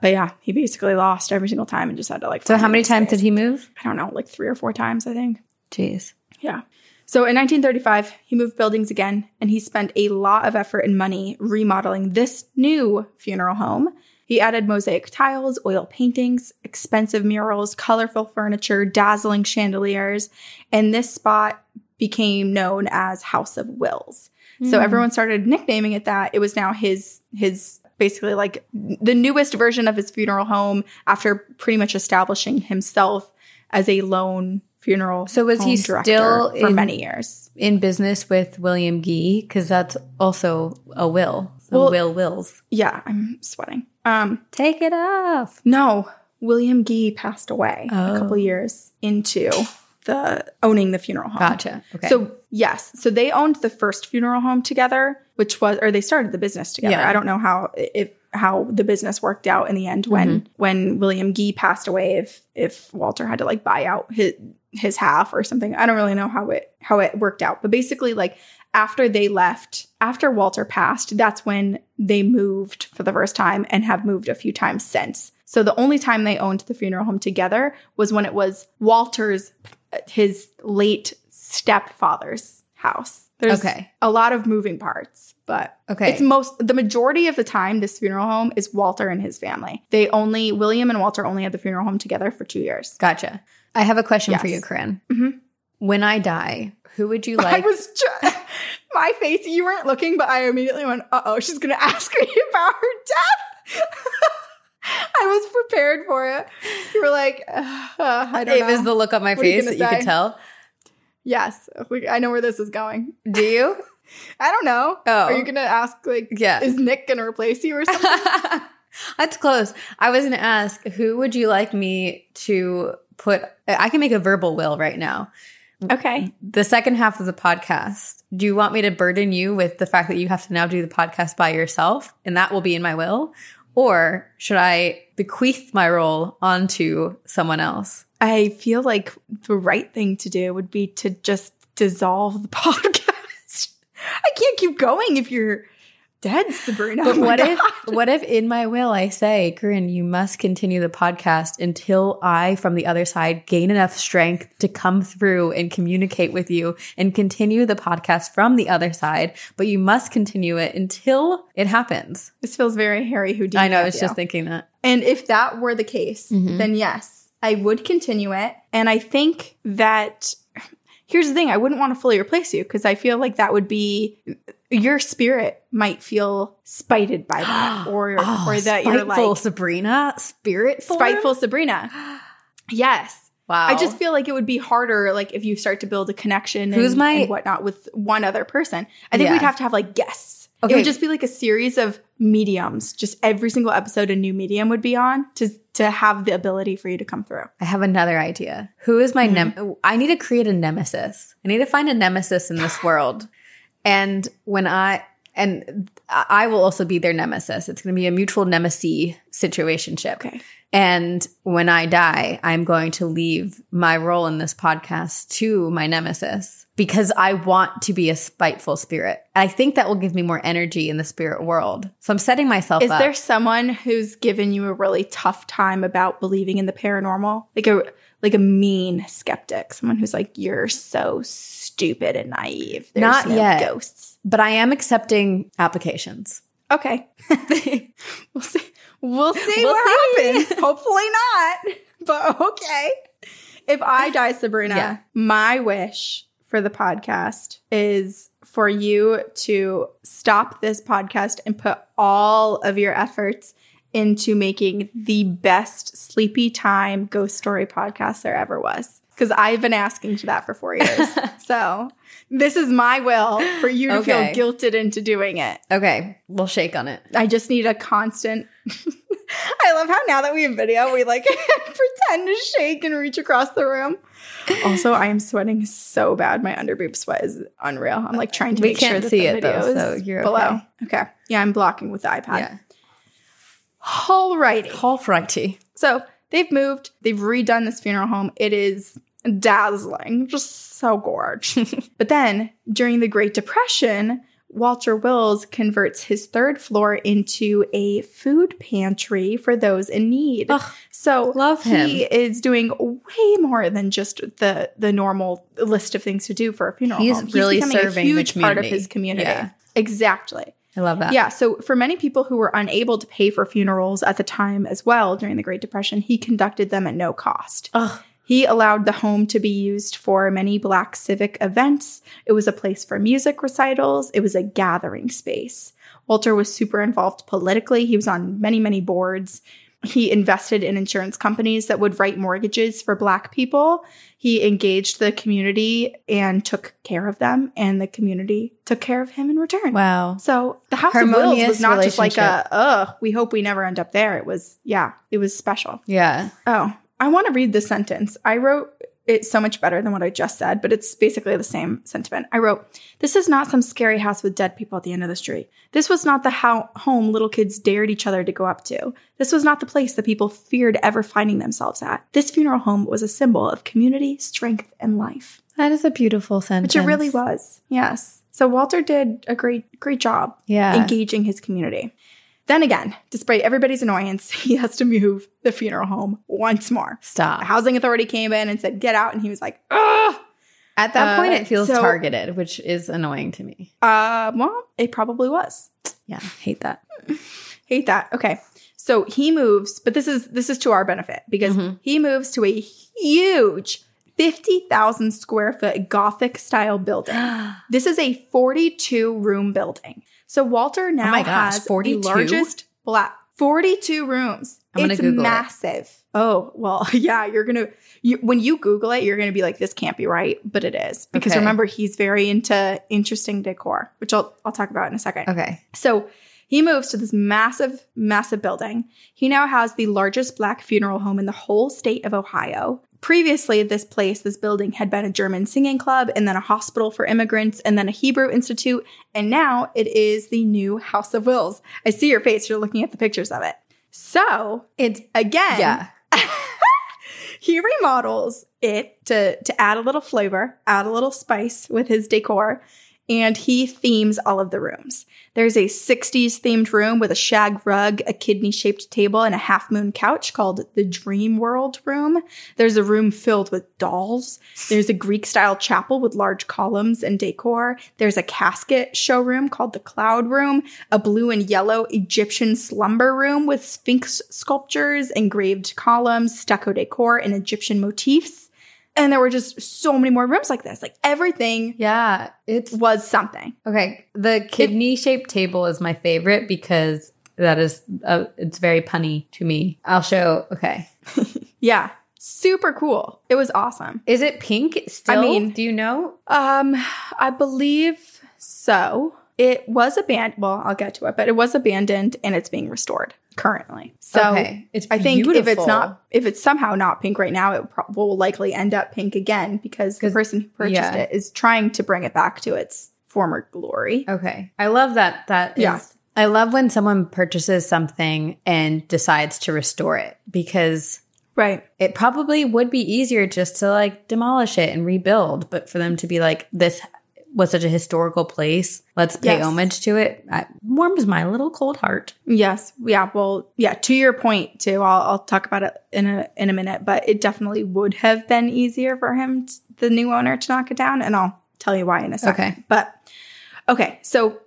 But yeah, he basically lost every single time and just had to like. So how many times did he move? I don't know, like three or four times, I think. Jeez. Yeah. So in nineteen thirty-five, he moved buildings again, and he spent a lot of effort and money remodeling this new funeral home. He added mosaic tiles, oil paintings, expensive murals, colorful furniture, dazzling chandeliers, and this spot became known as House of Wills. Mm. So everyone started nicknaming it that. It was now his his. Basically like the newest version of his funeral home after pretty much establishing himself as a lone funeral so was home he still for in, many years in business with William Gee, because that's also a will so well, Will Wills. Yeah, I'm sweating. Um take it off. No, William Gee passed away oh. a couple years into the owning the funeral home. Gotcha. Okay. So yes, so they owned the first funeral home together, which was, or they started the business together. Yeah. I don't know how if how the business worked out in the end when mm-hmm. when William Gee passed away. If if Walter had to like buy out his his half or something, I don't really know how it how it worked out. But basically, like after they left, after Walter passed, that's when they moved for the first time and have moved a few times since. So the only time they owned the funeral home together was when it was Walter's. His late stepfather's house. There's okay. a lot of moving parts, but okay. it's most the majority of the time this funeral home is Walter and his family. They only William and Walter only had the funeral home together for two years. Gotcha. I have a question yes. for you, Corinne. Mm-hmm. When I die, who would you like? I was ju- my face. You weren't looking, but I immediately went, "Uh oh, she's going to ask me about her death." I was prepared for it. You were like, uh, I don't it know. It was the look on my what face that you could tell. Yes. We, I know where this is going. Do you? I don't know. Oh. Are you going to ask, like, yeah. is Nick going to replace you or something? That's close. I was going to ask, who would you like me to put – I can make a verbal will right now. Okay. The second half of the podcast, do you want me to burden you with the fact that you have to now do the podcast by yourself and that will be in my will? Or should I bequeath my role onto someone else? I feel like the right thing to do would be to just dissolve the podcast. I can't keep going if you're dead, Sabrina. But oh what God. if what if in my will I say, Corinne, you must continue the podcast until I, from the other side, gain enough strength to come through and communicate with you and continue the podcast from the other side, but you must continue it until it happens. This feels very Harry Houdini. I know, I was just thinking that. And if that were the case, mm-hmm. then yes, I would continue it. And I think that here's the thing. I wouldn't want to fully replace you because I feel like that would be – your spirit might feel spited by that or oh, or that you're like – Spiteful Sabrina? Spirit form? Spiteful Sabrina. Yes. Wow. I just feel like it would be harder like if you start to build a connection Who's and, my- and whatnot with one other person. I think yeah. we'd have to have like guests. Okay. It would just be like a series of mediums. Just every single episode a new medium would be on to to have the ability for you to come through. I have another idea. Who is my mm-hmm. nem? I need to create a nemesis. I need to find a nemesis in this world. And when I and I will also be their nemesis. It's going to be a mutual nemesis situationship. Okay. And when I die, I'm going to leave my role in this podcast to my nemesis because I want to be a spiteful spirit. I think that will give me more energy in the spirit world. So I'm setting myself Is up. Is there someone who's given you a really tough time about believing in the paranormal? Like a like a mean skeptic, someone who's like, you're so stupid and naive. There's Not no yet, ghosts. But I am accepting applications. Okay. We'll see. We'll see we'll what see. happens. Hopefully not, but okay. If I die, Sabrina, yeah. my wish for the podcast is for you to stop this podcast and put all of your efforts into making the best sleepy time ghost story podcast there ever was. Because I've been asking for that for four years. So this is my will for you to okay. feel guilted into doing it. Okay. We'll shake on it. I just need a constant. I love how now that we have video, we like pretend to shake and reach across the room. Also, I am sweating so bad. My underboob sweat is unreal. I'm like trying to we make can't sure that see the it, video though, is so you're below. Okay. okay. Yeah, I'm blocking with the iPad. Yeah. All righty. All righty. So they've moved. They've redone this funeral home. It is dazzling. Just so gorgeous. But then during the Great Depression, Walter Wills converts his third floor into a food pantry for those in need. Ugh, so love him. He is doing way more than just the the normal list of things to do for a funeral He's home. He's really becoming serving a huge the part of his community. Yeah. Exactly. I love that. Yeah. So for many people who were unable to pay for funerals at the time as well during the Great Depression, he conducted them at no cost. Ugh. He allowed the home to be used for many Black civic events. It was a place for music recitals. It was a gathering space. Walter was super involved politically. He was on many, many boards. He invested in insurance companies that would write mortgages for Black people. He engaged the community and took care of them, and the community took care of him in return. Wow. So the House Harmonious of Wills was not just like a, ugh, we hope we never end up there. It was, yeah, it was special. Yeah. Oh, I want to read the sentence. I wrote it so much better than what I just said, but it's basically the same sentiment. I wrote, this is not some scary house with dead people at the end of the street. This was not the ho- home little kids dared each other to go up to. This was not the place that people feared ever finding themselves at. This funeral home was a symbol of community, strength, and life. That is a beautiful sentence. Which it really was. Yes. So Walter did a great, great job yeah. engaging his community. Then again, despite everybody's annoyance, he has to move the funeral home once more. Stop. The housing authority came in and said, get out. And he was like, ugh. At that uh, point, it feels so targeted, which is annoying to me. Uh, well, it probably was. Yeah. Hate that. Hate that. Okay. So he moves, but this is this is to our benefit because mm-hmm. he moves to a huge fifty thousand square foot Gothic style building. This is a forty-two room building. So Walter now oh my gosh, has forty-two? The largest black forty-two rooms. I'm it's Google massive. It. Oh, well, yeah, you're going to you, when you Google it, you're going to be like, this can't be right. But it is because okay. remember, he's very into interesting decor, which I'll, I'll talk about in a second. OK, so he moves to this massive, massive building. He now has the largest Black funeral home in the whole state of Ohio. Previously, this place, this building, had been a German singing club and then a hospital for immigrants and then a Hebrew institute. And now it is the new House of Wills. I see your face. You're looking at the pictures of it. So it's again, yeah. he remodels it to, to add a little flavor, add a little spice with his decor. and he themes all of the rooms. There's a sixties themed room with a shag rug, a kidney-shaped table, and a half-moon couch called the Dream World Room. There's a room filled with dolls. There's a Greek-style chapel with large columns and decor. There's a casket showroom called the Cloud Room, a blue and yellow Egyptian slumber room with sphinx sculptures, engraved columns, stucco decor, and Egyptian motifs. And there were just so many more rooms like this. Like everything yeah, it was something. Okay. The kidney-shaped table is my favorite because that is, uh, it's very punny to me. I'll show. Okay. Yeah. Super cool. It was awesome. Is it pink still? I mean, do you know? Um, I believe so. It was abandoned. Well, I'll get to it, but it was abandoned and it's being restored currently. So okay. It's I think beautiful. if it's not, if it's somehow not pink right now, it pro- will likely end up pink again because the person who purchased yeah. it is trying to bring it back to its former glory. Okay. I love that. That is, yeah. I love when someone purchases something and decides to restore it because right. It probably would be easier just to like demolish it and rebuild, but for them to be like, this was such a historical place. Let's pay yes. homage to it. It warms my little cold heart. Yes. Yeah. Well, yeah, to your point too, I'll, I'll talk about it in a in a minute, but it definitely would have been easier for him, to, the new owner, to knock it down. And I'll tell you why in a second. Okay. But okay. So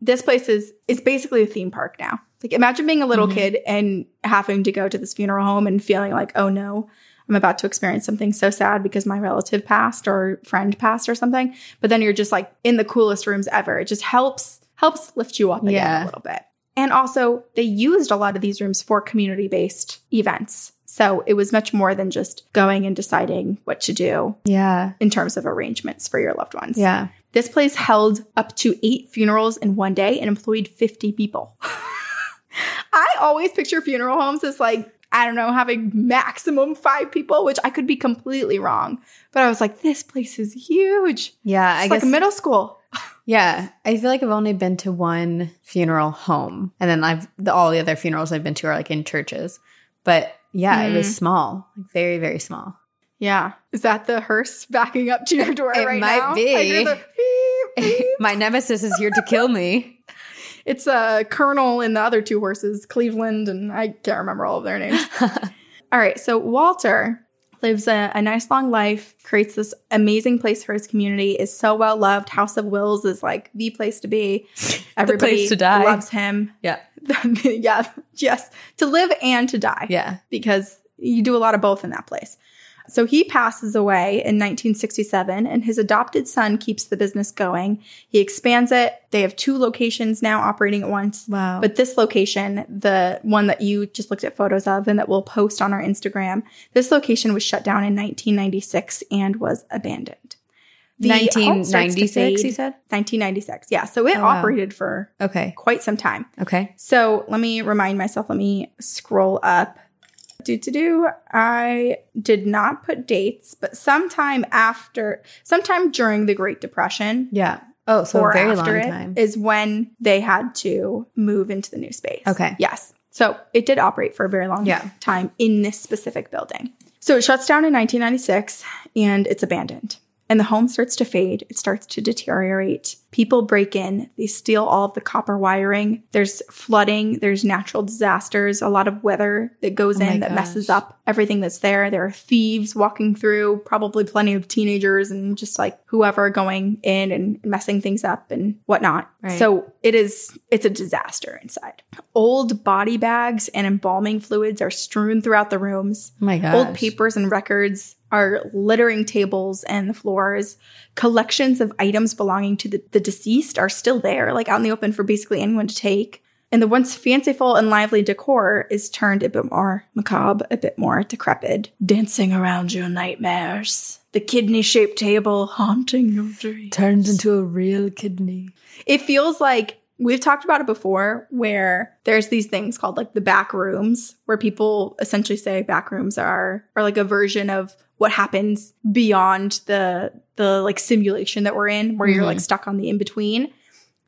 this place is, it's basically a theme park now. Like imagine being a little mm-hmm. kid and having to go to this funeral home and feeling like, oh no, I'm about to experience something so sad because my relative passed or friend passed or something. But then you're just like in the coolest rooms ever. It just helps helps lift you up again yeah. a little bit. And also they used a lot of these rooms for community-based events. So it was much more than just going and deciding what to do yeah. in terms of arrangements for your loved ones. Yeah. This place held up to eight funerals in one day and employed fifty people. I always picture funeral homes as like, I don't know, having maximum five people, which I could be completely wrong. But I was like, this place is huge. Yeah. It's I like guess, middle school. Yeah. I feel like I've only been to one funeral home. And then I've the, all the other funerals I've been to are like in churches. But yeah, mm. it was small. Like very, very small. Yeah. Is that the hearse backing up to your door it right now? It might be. I hear the beep, beep. My nemesis is here to kill me. It's uh, Colonel and the other two horses, Cleveland, and I can't remember all of their names. All right. So Walter lives a, a nice long life, creates this amazing place for his community, is so well loved. House of Wills is like the place to be. Everybody the place to die. Loves him. Yeah. yeah. Yes. To live and to die. Yeah. Because you do a lot of both in that place. So he passes away in nineteen sixty-seven, and his adopted son keeps the business going. He expands it. They have two locations now operating at once. Wow. But this location, the one that you just looked at photos of and that we'll post on our Instagram, this location was shut down in nineteen ninety-six and was abandoned. The nineteen ninety-six, you said? nineteen ninety-six, yeah. So it oh, wow. operated for okay. quite some time. Okay. So let me remind myself, let me scroll up. Do to do. I did not put dates, but sometime after, sometime during the Great Depression. Yeah. Oh, so a very long time is when they had to move into the new space. Okay. Yes. So it did operate for a very long yeah. time in this specific building. So it shuts down in nineteen ninety-six and it's abandoned. And the home starts to fade. It starts to deteriorate. People break in. They steal all of the copper wiring. There's flooding. There's natural disasters. A lot of weather that goes oh in that gosh. messes up everything that's there. There are thieves walking through, probably plenty of teenagers and just like whoever going in and messing things up and whatnot. Right. So it is, it's a disaster inside. Old body bags and embalming fluids are strewn throughout the rooms. Oh my gosh. Old papers and records are littering tables and the floors. Collections of items belonging to the, the deceased are still there, like out in the open for basically anyone to take. And the once fanciful and lively decor is turned a bit more macabre, a bit more decrepit. Dancing around your nightmares. The kidney-shaped table haunting your dreams. Turns into a real kidney. It feels like, we've talked about it before, where there's these things called like the back rooms, where people essentially say back rooms are, are like a version of what happens beyond the the like simulation that we're in, where mm-hmm. you're like stuck on the in-between.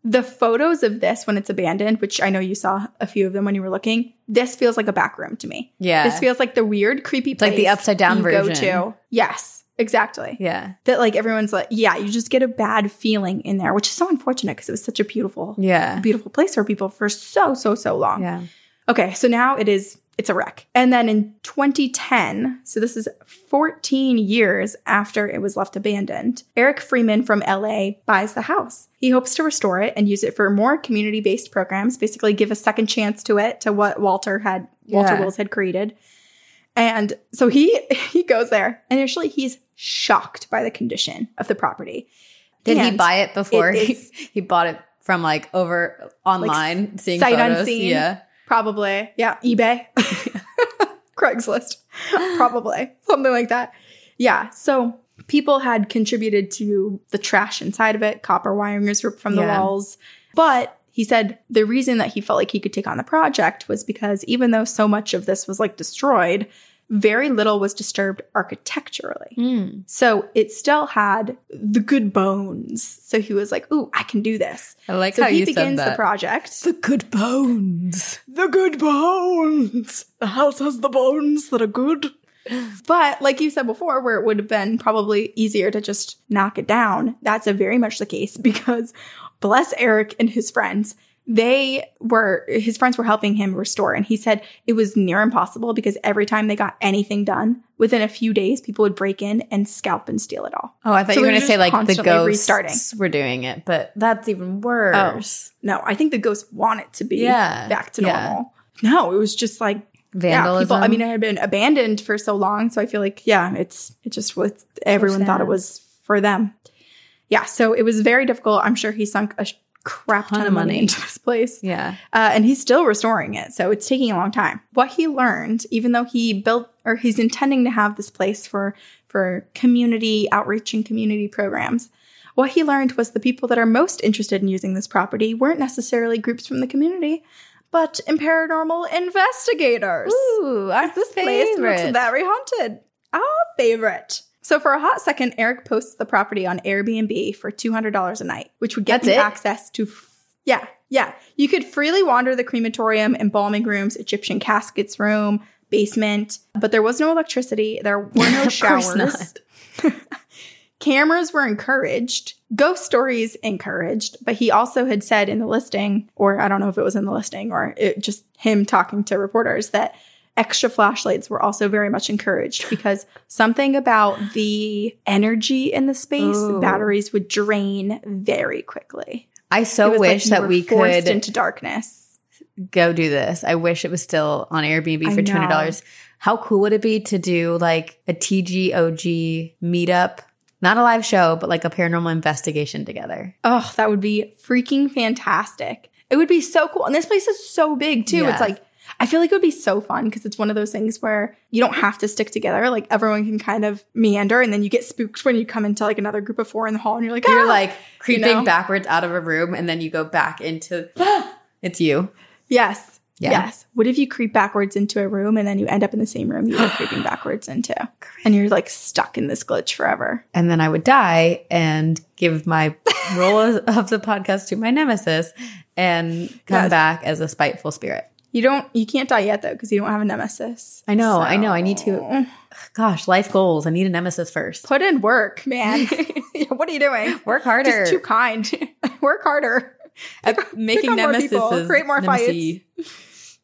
The photos of this when it's abandoned, which I know you saw a few of them when you were looking, this feels like a back room to me. Yeah. This feels like the weird, creepy place. Like the upside down version. Go to. Yes. Exactly. Yeah. That like everyone's like, yeah, you just get a bad feeling in there, which is so unfortunate because it was such a beautiful, yeah. beautiful place for people for so, so, so long. Yeah. Okay. So now it is, it's a wreck. And then in twenty ten, so this is fourteen years after it was left abandoned, Eric Freeman from L A buys the house. He hopes to restore it and use it for more community-based programs, basically give a second chance to it, to what Walter had, Walter yeah. Wills had created. And so he he goes there, and initially he's shocked by the condition of the property. Did and he buy it before? It is, he, he bought it from like over online, like seeing sight photos. Unseen, yeah, probably. Yeah, eBay, Craigslist, probably something like that. Yeah. So people had contributed to the trash inside of it. Copper wiring was ripped from the yeah. walls, but. He said the reason that he felt like he could take on the project was because even though so much of this was like destroyed, very little was disturbed architecturally. Mm. So it still had the good bones. So he was like, ooh, I can do this. I like so how you said that. So he begins the project. The good bones. The good bones. The house has the bones that are good. But like you said before, where it would have been probably easier to just knock it down, that's a very much the case because bless Eric and his friends. They were, his friends were helping him restore. And he said it was near impossible because every time they got anything done, within a few days, people would break in and scalp and steal it all. Oh, I thought so you were going to say like the ghosts restarting. Were doing it, but that's even worse. Oh, no, I think the ghosts want it to be yeah. back to normal. Yeah. No, it was just like, vandalism. Yeah, people, I mean, it had been abandoned for so long. So I feel like, yeah, it's, it just was, everyone thought it was for them. Yeah, so it was very difficult. I'm sure he sunk a crap ton, ton of money, money into this place. Yeah. Uh, and he's still restoring it. So it's taking a long time. What he learned, even though he built or he's intending to have this place for, for community outreach and community programs, what he learned was the people that are most interested in using this property weren't necessarily groups from the community, but in paranormal investigators. Ooh, our this favorite. Place looks very haunted. Our favorite. So for a hot second, Eric posts the property on Airbnb for two hundred dollars a night, which would get That's you it? access to, f- yeah, yeah. You could freely wander the crematorium, embalming rooms, Egyptian caskets room, basement, but there was no electricity. There were no showers. Of course not. Cameras were encouraged, ghost stories encouraged, but he also had said in the listing, or I don't know if it was in the listing or it just him talking to reporters that extra flashlights were also very much encouraged because something about the energy in the space, Ooh. batteries would drain very quickly. I so wish like that we could forced into darkness. Go do this. I wish it was still on Airbnb for two hundred dollars. How cool would it be to do like a T G O G meetup? Not a live show, but like a paranormal investigation together. Oh, that would be freaking fantastic. It would be so cool. And this place is so big too. Yeah. It's like, I feel like it would be so fun because it's one of those things where you don't have to stick together. Like everyone can kind of meander and then you get spooked when you come into like another group of four in the hall and you're like, ah! You're like creeping you know? backwards out of a room and then you go back into, it's you. Yes. Yeah. Yes. What if you creep backwards into a room and then you end up in the same room you were creeping backwards into? And you're like stuck in this glitch forever. And then I would die and give my role of the podcast to my nemesis and come yes. back as a spiteful spirit. You don't, you can't die yet though because you don't have a nemesis. I know, so. I know. I need to, gosh, life goals. I need a nemesis first. Put in work, man. What are you doing? Work harder. Just too kind. Work harder. At making nemesis. Create more nemesis. Fights.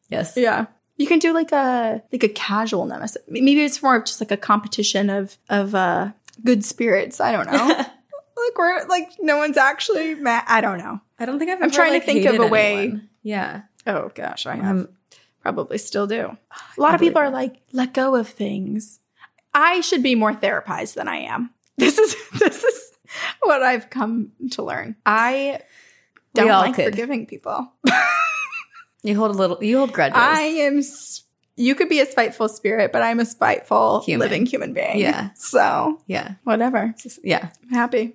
Yes. Yeah. You can do like a, like a casual nemesis. Maybe it's more of just like a competition of, of uh, good spirits. I don't know. Like we're like, no one's actually mad. I don't know. I don't think I've ever I'm trying like, to think of a way. Anyone. Yeah. Oh, gosh, I have. Um, probably still do. A lot I of people are that. like, let go of things. I should be more therapized than I am. This is this is what I've come to learn. I don't like could. forgiving people. You hold a little, you hold grudges. I am, you could be a spiteful spirit, but I'm a spiteful human. living human being. Yeah. So, yeah. Whatever. Just, yeah. I'm happy.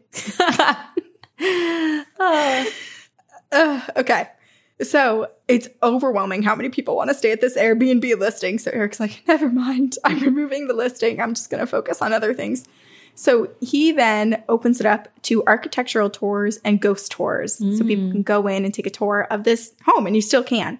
oh. uh, okay. So it's overwhelming how many people want to stay at this Airbnb listing. So Eric's like, never mind. I'm removing the listing. I'm just going to focus on other things. So he then opens it up to architectural tours and ghost tours. Mm. So people can go in and take a tour of this home, and you still can.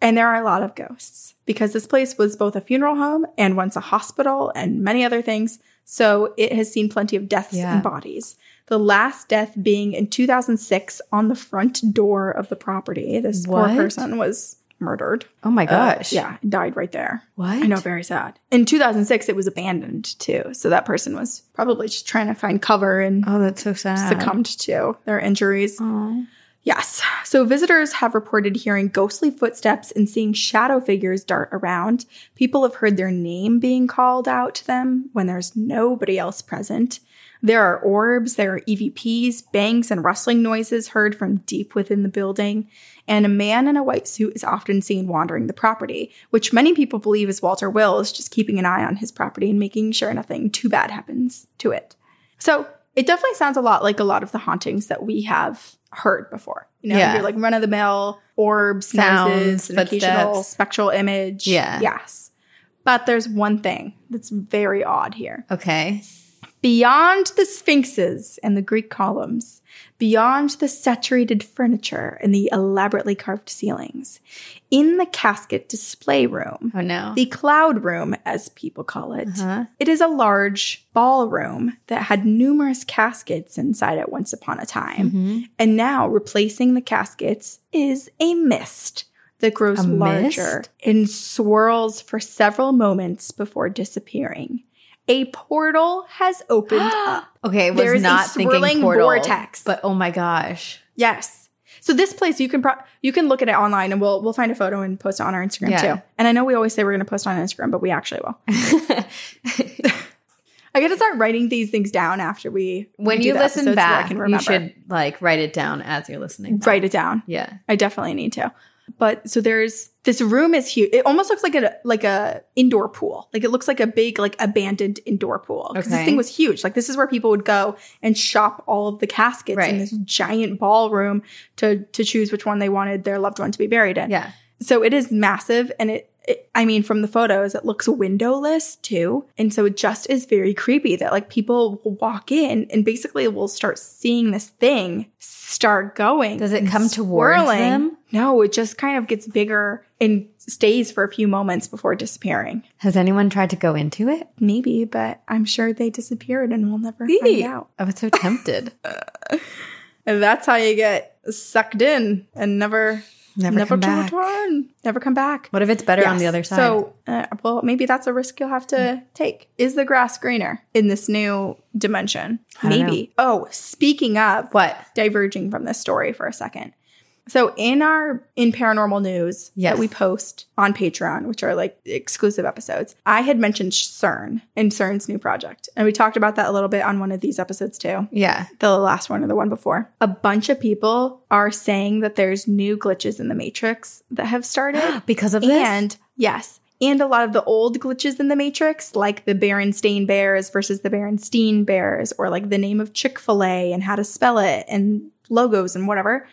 And there are a lot of ghosts because this place was both a funeral home and once a hospital and many other things. So it has seen plenty of deaths yeah. and bodies. The last death being in two thousand six on the front door of the property. This what? poor person was murdered. Oh my gosh. Uh, yeah. Died right there. What? I know. Very sad. In two thousand six, it was abandoned too. So that person was probably just trying to find cover and oh, that's so sad. succumbed to their injuries. Aww. Yes. So visitors have reported hearing ghostly footsteps and seeing shadow figures dart around. People have heard their name being called out to them when there's nobody else present. There are orbs, there are E V Ps, bangs and rustling noises heard from deep within the building. And a man in a white suit is often seen wandering the property, which many people believe is Walter Wills, just keeping an eye on his property and making sure nothing too bad happens to it. So it definitely sounds a lot like a lot of the hauntings that we have heard before. You know, yeah. you're like run-of-the-mill, orbs, noises, an occasional spectral image. Yeah. Yes. But there's one thing that's very odd here. Okay. Beyond the sphinxes and the Greek columns, beyond the saturated furniture and the elaborately carved ceilings, in the casket display room, oh no, the cloud room, as people call it, uh-huh. it is a large ballroom that had numerous caskets inside it once upon a time. Mm-hmm. And now replacing the caskets is a mist that grows a larger mist? and swirls for several moments before disappearing. A portal has opened up. Okay, I was There's not thinking portal. Vortex. But oh my gosh. Yes. So this place, you can pro- you can look at it online, and we'll we'll find a photo and post it on our Instagram yeah. too. And I know we always say we're going to post on Instagram, but we actually will. I got to start writing these things down after we When you listen back, I can remember. You should like write it down as you're listening. Back. Write it down. Yeah. I definitely need to. But so there's this room is huge. It almost looks like a like a indoor pool. Like it looks like a big like abandoned indoor pool because okay. this thing was huge. Like this is where people would go and shop all of the caskets right. in this giant ballroom to to choose which one they wanted their loved one to be buried in. Yeah. So it is massive, and it, it I mean from the photos it looks windowless too, and so it just is very creepy that like people will walk in and basically will start seeing this thing start going. Does it come towards them? No, it just kind of gets bigger and stays for a few moments before disappearing. Has anyone tried to go into it? Maybe, but I'm sure they disappeared and we'll never Eey. find out. I was so tempted. And that's how you get sucked in and never, never, never come back. Return. Never come back. What if it's better yes. on the other side? So, uh, well, maybe that's a risk you'll have to take. Is the grass greener in this new dimension? Maybe. Know. Oh, speaking of what, diverging from this story for a second. So in our in paranormal news yes. that we post on Patreon, which are like exclusive episodes, I had mentioned CERN and CERN's new project. And we talked about that a little bit on one of these episodes too. Yeah. The last one or the one before. A bunch of people are saying that there's new glitches in the Matrix that have started. Because of this? And yes. And a lot of the old glitches in the Matrix, like the Berenstain Bears versus the Berenstain Bears, or like the name of Chick-fil-A and how to spell it and logos and whatever,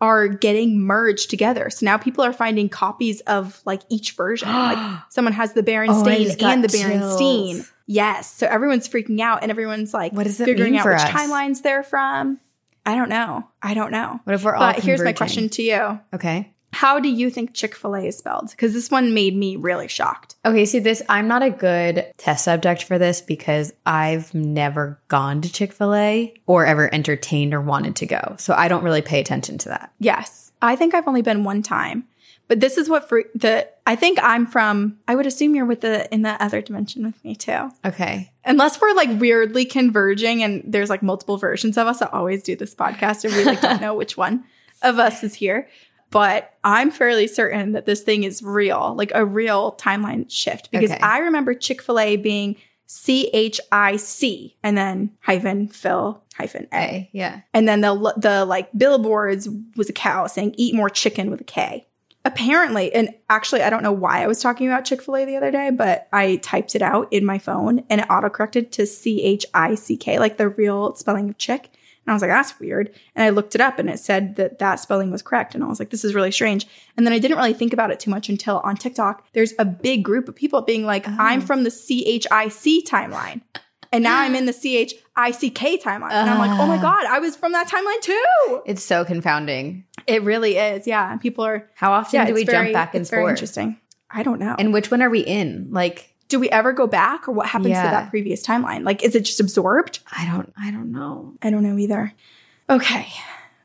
are getting merged together. So now people are finding copies of like each version. Like someone has the Berenstain oh, and the Berenstain. Yes. So everyone's freaking out and everyone's like what does it figuring mean for out us? Which timelines they're from. I don't know. I don't know. What if we're all But converging? Here's my question to you. Okay. How do you think Chick-fil-A is spelled? Because this one made me really shocked. Okay, see this, I'm not a good test subject for this because I've never gone to Chick-fil-A or ever entertained or wanted to go. So I don't really pay attention to that. Yes. I think I've only been one time. But this is what for the I think I'm from I would assume you're with the in the other dimension with me too. Okay. Unless we're like weirdly converging and there's like multiple versions of us that always do this podcast and we like don't know which one of us is here. But I'm fairly certain that this thing is real, like a real timeline shift. Because okay. I remember Chick-fil-A being C H I C and then hyphen Phil hyphen A. A. Yeah. And then the the like billboards was a cow saying eat more chicken with a K. Apparently, and actually I don't know why I was talking about Chick-fil-A the other day, but I typed it out in my phone and it autocorrected to C H I C K, like the real spelling of chick. And I was like, that's weird. And I looked it up and it said that that spelling was correct. And I was like, this is really strange. And then I didn't really think about it too much until on TikTok, there's a big group of people being like, oh. I'm from the C H I C timeline. And now I'm in the C H I C K timeline. Uh, and I'm like, oh my God, I was from that timeline too. It's so confounding. It really is. Yeah. And people are. How often yeah, do we very, jump back and it's forth? It's very interesting. I don't know. And which one are we in? Like. Do we ever go back, or what happens yeah. to that previous timeline? Like, is it just absorbed? I don't, I don't know. I don't know either. Okay.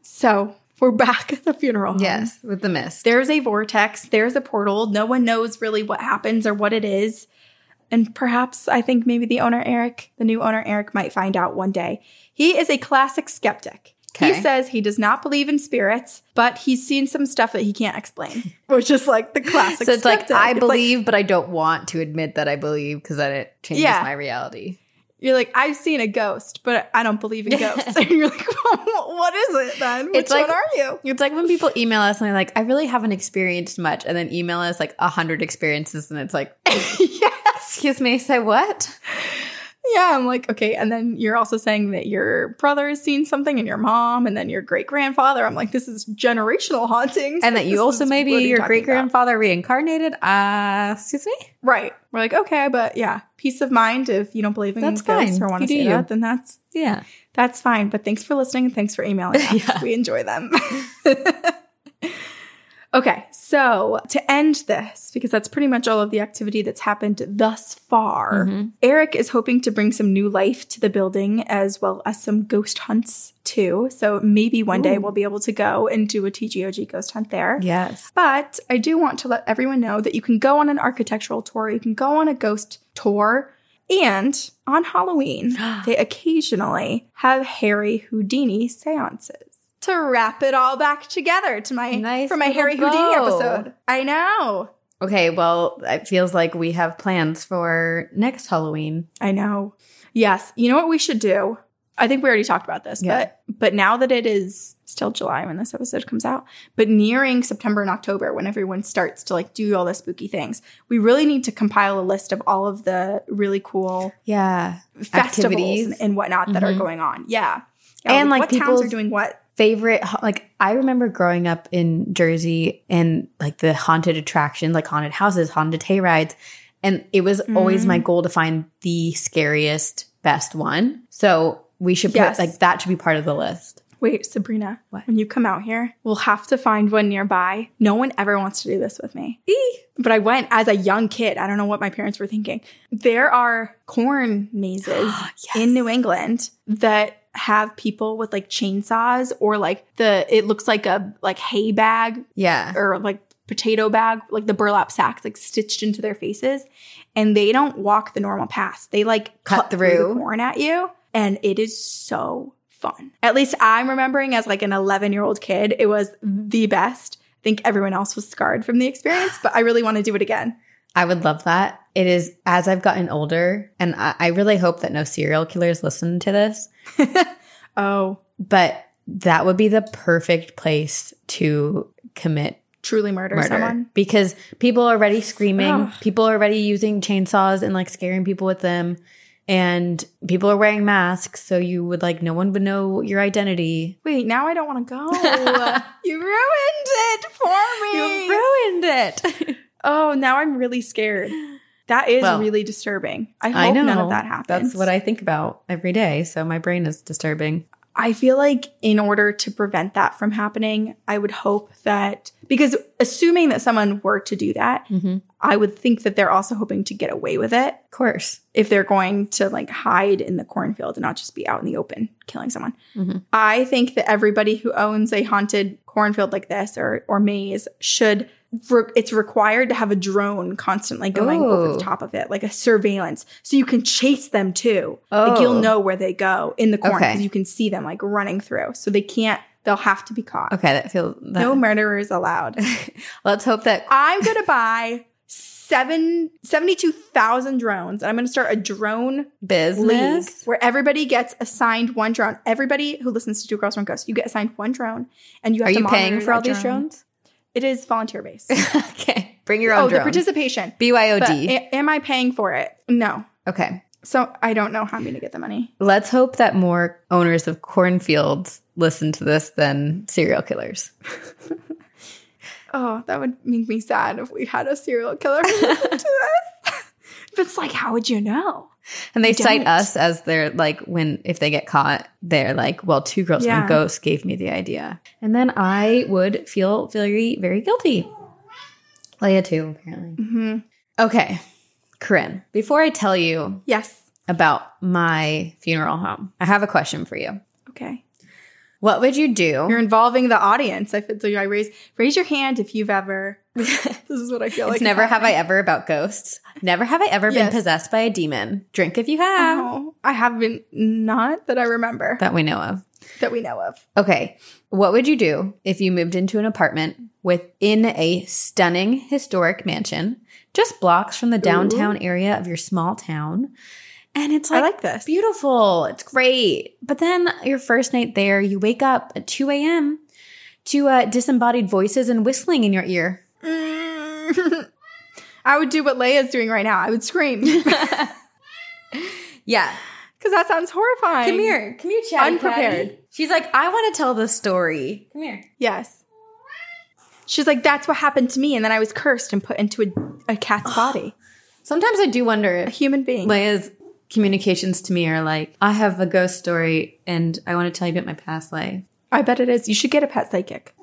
So we're back at the funeral home. Yes, with the mist. There's a vortex. There's a portal. No one knows really what happens or what it is. And perhaps I think maybe the owner, Eric, the new owner, Eric, might find out one day. He is a classic skeptic. Okay. He says he does not believe in spirits, but he's seen some stuff that he can't explain, which is like the classic. So it's skeptic. like, I it's believe, like, but I don't want to admit that I believe because then it changes yeah. my reality. You're like, I've seen a ghost, but I don't believe in ghosts. And you're like, well, what is it then? Which it's like, one are you? It's like when people email us and they're like, I really haven't experienced much. And then email us like a hundred experiences. And it's like, yes. Excuse me, say what? Yeah, I'm like, okay. And then you're also saying that your brother has seen something and your mom and then your great-grandfather. I'm like, this is generational hauntings. And that you also maybe your great-grandfather reincarnated. Uh, excuse me? Right. We're like, okay, but yeah, peace of mind. If you don't believe in ghosts or want to say that, then that's, yeah, that's fine. But thanks for listening and thanks for emailing us. Yeah. We enjoy them. Okay, so to end this, because that's pretty much all of the activity that's happened thus far, mm-hmm. Eric is hoping to bring some new life to the building as well as some ghost hunts too. So maybe one Ooh. day we'll be able to go and do a T G O G ghost hunt there. Yes. But I do want to let everyone know that you can go on an architectural tour. You can go on a ghost tour. And on Halloween, they occasionally have Harry Houdini seances. To wrap it all back together to my nice for my Harry bow. Houdini episode. I know. Okay, well, it feels like we have plans for next Halloween. I know. Yes. You know what we should do? I think we already talked about this, yeah. but but now that it is still July when this episode comes out, but nearing September and October when everyone starts to like do all the spooky things, we really need to compile a list of all of the really cool yeah festivals activities. and, and whatnot mm-hmm. that are going on. Yeah. yeah and like, like what towns are doing what. Favorite, like, I remember growing up in Jersey and, like, the haunted attractions, like haunted houses, haunted hayrides, and it was mm. always my goal to find the scariest, best one. So we should put, yes. like, that should be part of the list. Wait, Sabrina, what? When you come out here, we'll have to find one nearby. No one ever wants to do this with me. Eee. But I went as a young kid. I don't know what my parents were thinking. There are corn mazes yes. in New England that have people with like chainsaws or like the it looks like a like hay bag yeah or like potato bag, like the burlap sacks like stitched into their faces, and they don't walk the normal paths. They like cut, cut through. through the corn at you, and it is so fun. At least I'm remembering as like an eleven year old kid it was the best. I think everyone else was scarred from the experience, but I really want to do it again. I would love that. It is, as I've gotten older, and I, I really hope that no serial killers listen to this. Oh. But that would be the perfect place to commit. Truly murder, murder. someone. Because people are already screaming. Oh. People are already using chainsaws and like scaring people with them. And people are wearing masks, so you would like no one would know your identity. Wait, now I don't want to go. You ruined it for me. You ruined it. Oh, now I'm really scared. That is well, really disturbing. I hope I know. none of that happens. That's what I think about every day, so my brain is disturbing. I feel like in order to prevent that from happening, I would hope that – because assuming that someone were to do that, mm-hmm. I would think that they're also hoping to get away with it. Of course. If they're going to like hide in the cornfield and not just be out in the open killing someone. Mm-hmm. I think that everybody who owns a haunted cornfield like this or or maze should – it's required to have a drone constantly going Ooh. over the top of it, like a surveillance, so you can chase them too. Oh. Like you'll know where they go in the corn because okay. you can see them like running through. So they can't. They'll have to be caught. Okay, that feels that- no murderers allowed. Let's hope that I'm gonna buy seven seventy-two thousand drones, and I'm gonna start a drone business league where everybody gets assigned one drone. Everybody who listens to Two Girls One Ghost, you get assigned one drone, and you have Are to you paying for all drone. these drones? It is volunteer based. Okay. Bring your own Oh, drone. The participation. B Y O D. But a- am I paying for it? No. Okay. So I don't know how I'm going to get the money. Let's hope that more owners of cornfields listen to this than serial killers. Oh, that would make me sad if we had a serial killer listen to this. But it's like, how would you know? And they cite us as their, like, when, if they get caught, they're like, well, two girls yeah. and a ghost gave me the idea. And then I would feel very, very guilty. Leia too, apparently. Mm-hmm. Okay. Corinne, before I tell you yes. about my funeral home, I have a question for you. Okay. What would you do? You're involving the audience. I feel, so I raise raise your hand if you've ever. This is what I feel like. It's never have I ever about ghosts. Never have I ever yes. been possessed by a demon. Drink if you have. Oh, I have been, not that I remember. That we know of. That we know of. Okay. What would you do if you moved into an apartment within a stunning historic mansion, just blocks from the downtown Ooh. Area of your small town? And it's like, I like this. Beautiful. It's great. But then your first night there, you wake up at two a.m. to uh, disembodied voices and whistling in your ear. Mm. I would do what Leia's doing right now. I would scream. Yeah. Because that sounds horrifying. Come here. Come here, chatty Unprepared. Catty. She's like, I want to tell the story. Come here. Yes. She's like, that's what happened to me. And then I was cursed and put into a, a cat's body. Sometimes I do wonder if a human being. Leia's communications to me are like, I have a ghost story and I want to tell you about my past life. I bet it is. You should get a pet psychic.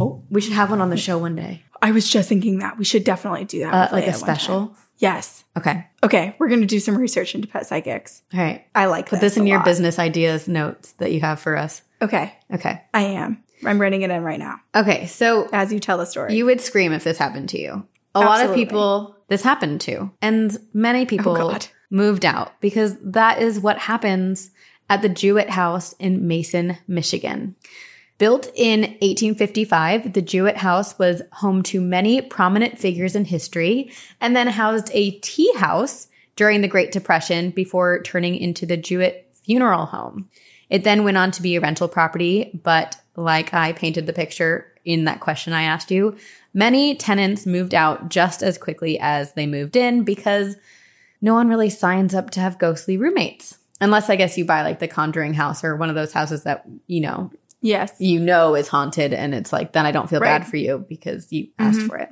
Oh, we should have one on the show one day. I was just thinking that. We should definitely do that. Uh, like a special? Yes. Okay. Okay. We're going to do some research into pet psychics. All right. I like Put this in your lot. Business ideas notes that you have for us. Okay. Okay. I am. I'm writing it in right now. Okay. So as you tell the story. You would scream if this happened to you. A Absolutely. Lot of people this happened to. And many people oh God. Moved out because that is what happens at the Jewett House in Mason, Michigan. Built in eighteen fifty-five, the Jewett House was home to many prominent figures in history and then housed a tea house during the Great Depression before turning into the Jewett Funeral Home. It then went on to be a rental property, but like I painted the picture in that question I asked you, many tenants moved out just as quickly as they moved in because no one really signs up to have ghostly roommates. Unless, I guess, you buy like the Conjuring house or one of those houses that, you know... Yes. You know is haunted and it's like, then I don't feel right. bad for you because you asked mm-hmm. for it.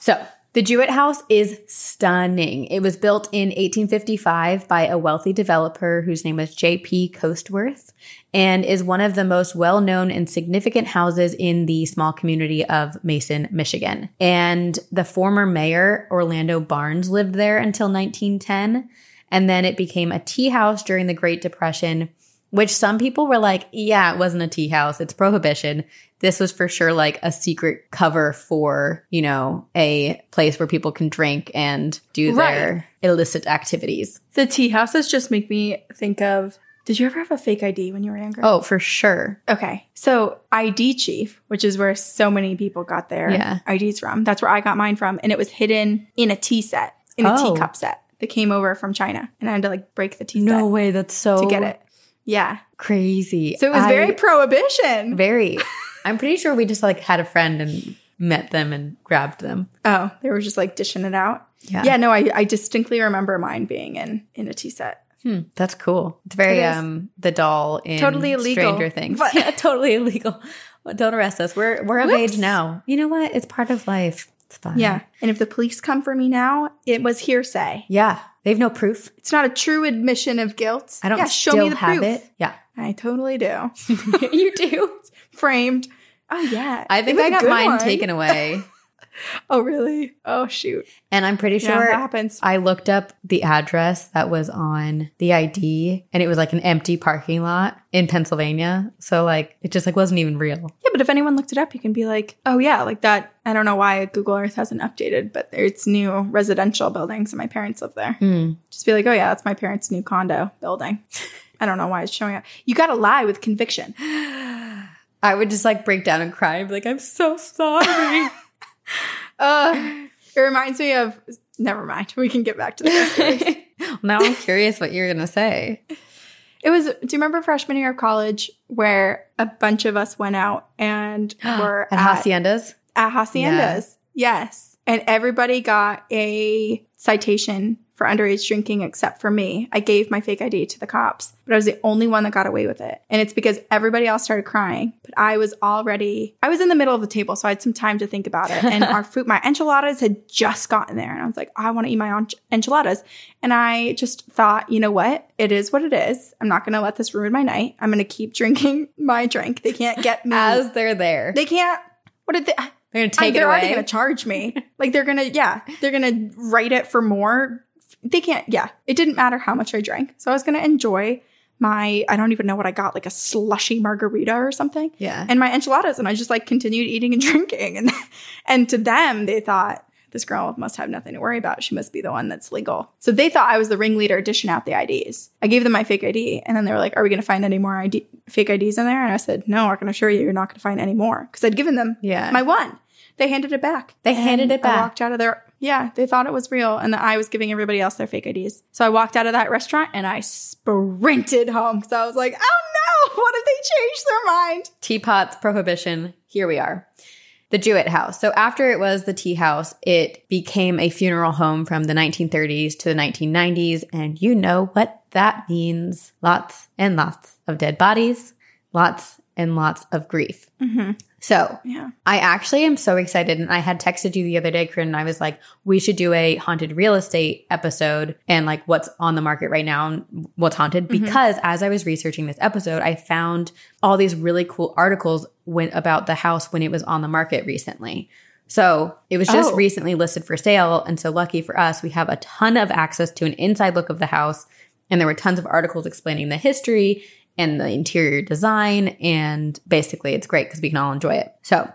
So the Jewett House is stunning. It was built in eighteen fifty-five by a wealthy developer whose name was J P Coastworth and is one of the most well-known and significant houses in the small community of Mason, Michigan. And the former mayor, Orlando Barnes, lived there until nineteen ten. And then it became a tea house during the Great Depression, which some people were like, yeah, it wasn't a tea house. It's prohibition. This was for sure like a secret cover for, you know, a place where people can drink and do right. their illicit activities. The tea houses just make me think of, did you ever have a fake I D when you were younger? Oh, for sure. Okay. So I D Chief, which is where so many people got their yeah. I Ds from. That's where I got mine from. And it was hidden in a tea set, in a oh. teacup set that came over from China. And I had to like break the tea no set. No way. That's so. To get it. Yeah. Crazy. So it was I, very prohibition. Very. I'm pretty sure we just like had a friend and met them and grabbed them. Oh, they were just like dishing it out. Yeah. Yeah. No, I, I distinctly remember mine being in, in a tea set. Hmm, that's cool. It's very, it um, the doll in totally illegal, Stranger Things. But yeah, totally illegal. Well, don't arrest us. We're, we're of Whoops. Age now. You know what? It's part of life. It's fine. Yeah. And if the police come for me now, it was hearsay. Yeah. They have no proof. It's not a true admission of guilt. I don't yeah, show still me the have proof. It. Yeah. I totally do. You do? Framed. Oh, yeah. I think I got mine one. Taken away. Oh, really? Oh, shoot. And I'm pretty sure yeah, that happens. I looked up the address that was on the I D, and it was like an empty parking lot in Pennsylvania. So, like, it just like wasn't even real. Yeah, but if anyone looked it up, you can be like, oh, yeah, like that. I don't know why Google Earth hasn't updated, but it's new residential buildings, and my parents live there. Mm. Just be like, oh, yeah, that's my parents' new condo building. I don't know why it's showing up. You got to lie with conviction. I would just like break down and cry and be like, I'm so sorry. Uh, it reminds me of, never mind. We can get back to this. Now I'm curious what you're going to say. It was, do you remember freshman year of college where a bunch of us went out and were at, at Haciendas? At Haciendas. Yeah. Yes. And everybody got a citation for underage drinking except for me. I gave my fake I D to the cops, but I was the only one that got away with it. And it's because everybody else started crying. But I was already, I was in the middle of the table, so I had some time to think about it. And our food, my enchiladas had just gotten there. And I was like, I want to eat my ench- enchiladas. And I just thought, you know what? It is what it is. I'm not going to let this ruin my night. I'm going to keep drinking my drink. They can't get me. As they're there. They can't. What did they? They're going to take I, it they're away. They're already going to charge me. Like they're going to, yeah. They're going to write it for more. They can't, yeah. It didn't matter how much I drank. So I was going to enjoy my, I don't even know what I got, like a slushy margarita or something. Yeah. And my enchiladas. And I just like continued eating and drinking. And and to them, they thought, this girl must have nothing to worry about. She must be the one that's legal. So they thought I was the ringleader dishing out the I Ds. I gave them my fake I D. And then they were like, are we going to find any more I D, fake I Ds in there? And I said, no, I can assure you, you're not going to find any more. Because I'd given them yeah. my one. They handed it back. They handed it back. I walked out of there. Yeah, they thought it was real and that I was giving everybody else their fake I Ds. So I walked out of that restaurant and I sprinted home because I was like, oh no, what if they change their mind? Teapots, prohibition, here we are. The Jewett House. So after it was the tea house, it became a funeral home from the nineteen thirties to the nineteen nineties. And you know what that means. Lots and lots of dead bodies, lots and lots of grief. Mm-hmm. So yeah. I actually am so excited, and I had texted you the other day, Corinne, and I was like, we should do a haunted real estate episode and like what's on the market right now and what's haunted. Mm-hmm. Because as I was researching this episode, I found all these really cool articles when, about the house when it was on the market recently. So it was just oh. recently listed for sale. And so lucky for us, we have a ton of access to an inside look of the house. And there were tons of articles explaining the history and the interior design, and basically it's great because we can all enjoy it. So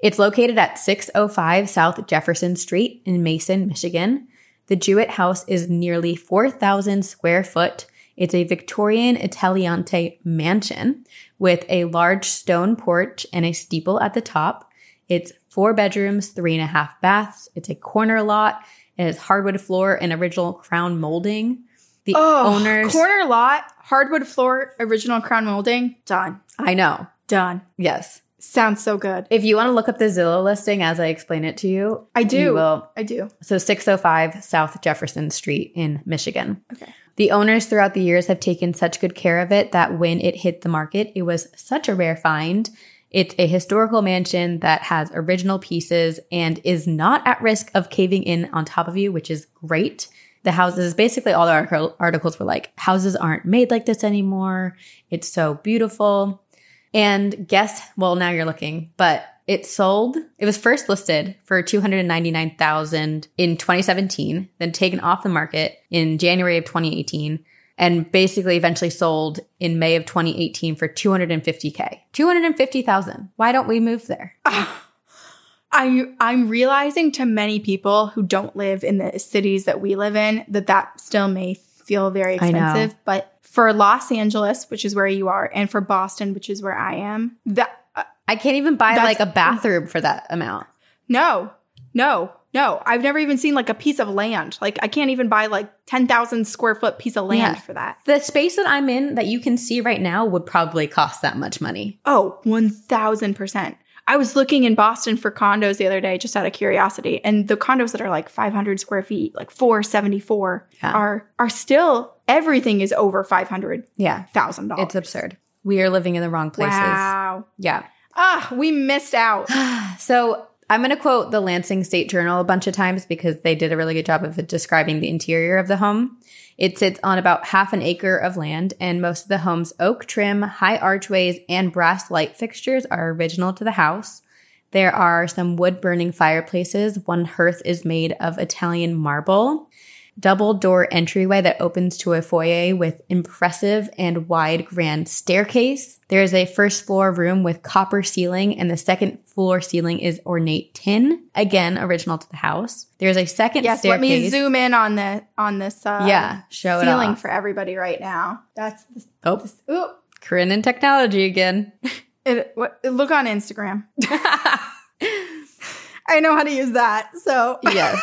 it's located at six oh five South Jefferson Street in Mason, Michigan. The Jewett House is nearly four thousand square foot. It's a Victorian Italianate mansion with a large stone porch and a steeple at the top. It's four bedrooms, three and a half baths. It's a corner lot. It has hardwood floor and original crown molding. The oh, owners corner lot, hardwood floor, original crown molding. Done. I know. Done. Yes. Sounds so good. If you want to look up the Zillow listing as I explain it to you. I do. You will. I do. So six oh five South Jefferson Street in Michigan. Okay. The owners throughout the years have taken such good care of it that when it hit the market, it was such a rare find. It's a historical mansion that has original pieces and is not at risk of caving in on top of you, which is great. The houses, basically all the articles were like, houses aren't made like this anymore. It's so beautiful. And guess, well, now you're looking, but it sold. It was first listed for two hundred ninety-nine thousand dollars in twenty seventeen, then taken off the market in January of twenty eighteen, and basically eventually sold in May of twenty eighteen for two hundred fifty thousand dollars. two hundred fifty thousand dollars. Why don't we move there? I, I'm realizing to many people who don't live in the cities that we live in that that still may feel very expensive. But for Los Angeles, which is where you are, and for Boston, which is where I am, that uh, I can't even buy like a bathroom for that amount. No, no, no. I've never even seen like a piece of land. Like I can't even buy like ten thousand square foot piece of land yeah. for that. The space that I'm in that you can see right now would probably cost that much money. Oh, one thousand percent. I was looking in Boston for condos the other day just out of curiosity, and the condos that are like five hundred square feet, like four seventy-four, yeah. are are still everything is over five hundred thousand dollars. Yeah. It's absurd. We are living in the wrong places. Wow. Yeah. Ah, we missed out. So I'm going to quote the Lansing State Journal a bunch of times because they did a really good job of describing the interior of the home. It sits on about half an acre of land, and most of the home's oak trim, high archways, and brass light fixtures are original to the house. There are some wood-burning fireplaces. One hearth is made of Italian marble. Double-door entryway that opens to a foyer with impressive and wide grand staircase. There is a first-floor room with copper ceiling, and the second-floor ceiling is ornate tin, again, original to the house. There is a second yes, staircase. Yes, let me zoom in on, the, on this uh, yeah, show ceiling it for everybody right now. That's the oh. This, ooh. Corinne and technology again. It, what, look on Instagram. I know how to use that, so. Yes.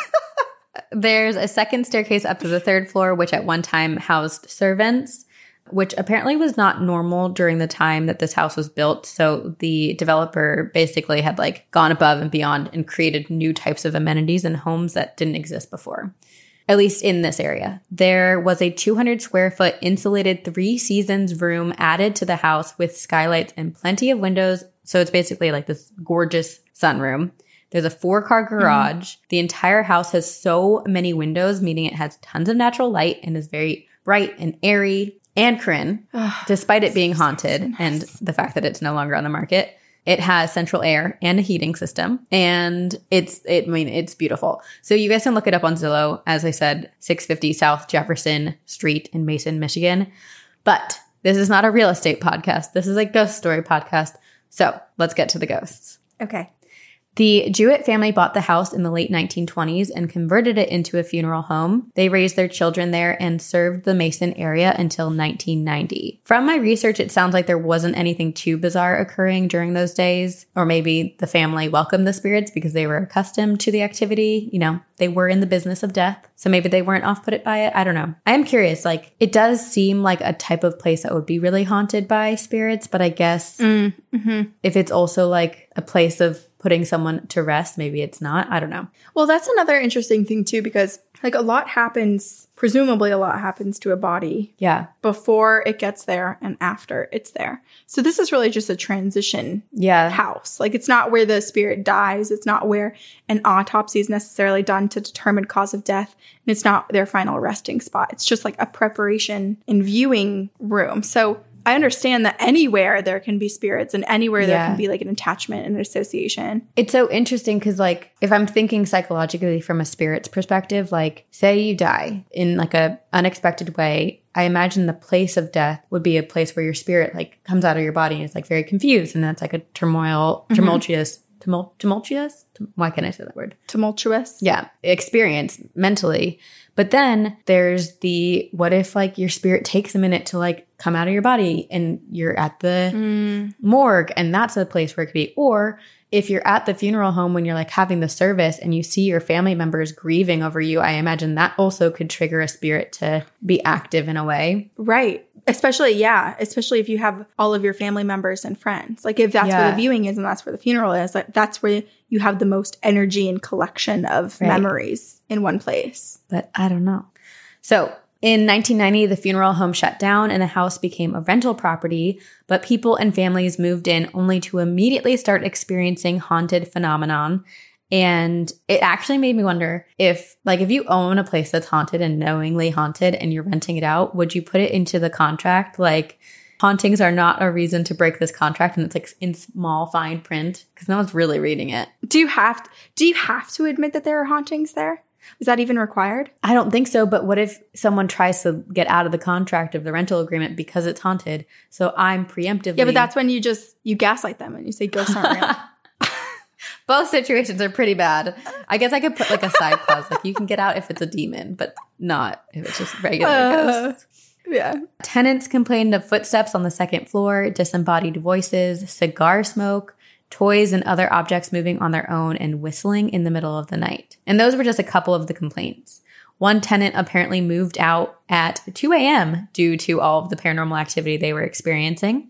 There's a second staircase up to the third floor, which at one time housed servants, which apparently was not normal during the time that this house was built. So the developer basically had like gone above and beyond and created new types of amenities and homes that didn't exist before. at least in this area. There was a two hundred square foot insulated three seasons room added to the house with skylights and plenty of windows. So it's basically like this gorgeous sunroom. There's a four-car garage. Mm-hmm. The entire house has so many windows, meaning it has tons of natural light and is very bright and airy. And Corinne, despite it being haunted so nice. And the fact that it's no longer on the market, it has central air and a heating system, and it's, it, I mean, it's beautiful. So you guys can look it up on Zillow. As I said, six fifty South Jefferson Street in Mason, Michigan. But this is not a real estate podcast. This is a ghost story podcast. So let's get to the ghosts. Okay. The Jewett family bought the house in the late nineteen twenties and converted it into a funeral home. They raised their children there and served the Mason area until nineteen ninety. From my research, it sounds like there wasn't anything too bizarre occurring during those days, or maybe the family welcomed the spirits because they were accustomed to the activity. You know, they were in the business of death, so maybe they weren't off-put by it. I don't know. I am curious. Like, it does seem like a type of place that would be really haunted by spirits, but I guess mm, mm-hmm. if it's also like a place of putting someone to rest, maybe it's not. I don't know. Well, that's another interesting thing too, because like a lot happens, presumably a lot happens to a body. Yeah. Before it gets there and after it's there. So this is really just a transition yeah. house. Like it's not where the spirit dies. It's not where an autopsy is necessarily done to determine cause of death. And it's not their final resting spot. It's just like a preparation and viewing room. So I understand that anywhere there can be spirits and anywhere yeah. there can be like an attachment and an association. It's so interesting because like if I'm thinking psychologically from a spirit's perspective, like say you die in like a unexpected way, I imagine the place of death would be a place where your spirit like comes out of your body and is like very confused. And that's like a turmoil, tumultuous, mm-hmm. tumul- tumultuous? Tum- why can't I say that word? Tumultuous. Yeah. Experience mentally. But then there's the what if like your spirit takes a minute to like come out of your body and you're at the mm. morgue, and that's a place where it could be. Or if you're at the funeral home when you're like having the service and you see your family members grieving over you, I imagine that also could trigger a spirit to be active in a way. Right. Especially, yeah, especially if you have all of your family members and friends. Like if that's yeah. where the viewing is and that's where the funeral is, like that's where you have the most energy and collection of right. memories in one place. But I don't know. So in nineteen ninety, the funeral home shut down and the house became a rental property, but people and families moved in only to immediately start experiencing haunted phenomenon. And it actually made me wonder if, like, if you own a place that's haunted and knowingly haunted and you're renting it out, would you put it into the contract? Like, hauntings are not a reason to break this contract. And it's like in small fine print because no one's really reading it. Do you have to, do you have to admit that there are hauntings there? Is that even required? I don't think so. But what if someone tries to get out of the contract of the rental agreement because it's haunted? So I'm preemptively. Yeah, but that's when you just, you gaslight them and you say ghosts aren't real. Both situations are pretty bad. I guess I could put like a side clause. Like you can get out if it's a demon, but not if it's just regular uh, ghosts. Yeah. Tenants complained of footsteps on the second floor, disembodied voices, cigar smoke, toys and other objects moving on their own, and whistling in the middle of the night. And those were just a couple of the complaints. One tenant apparently moved out at two a.m. due to all of the paranormal activity they were experiencing.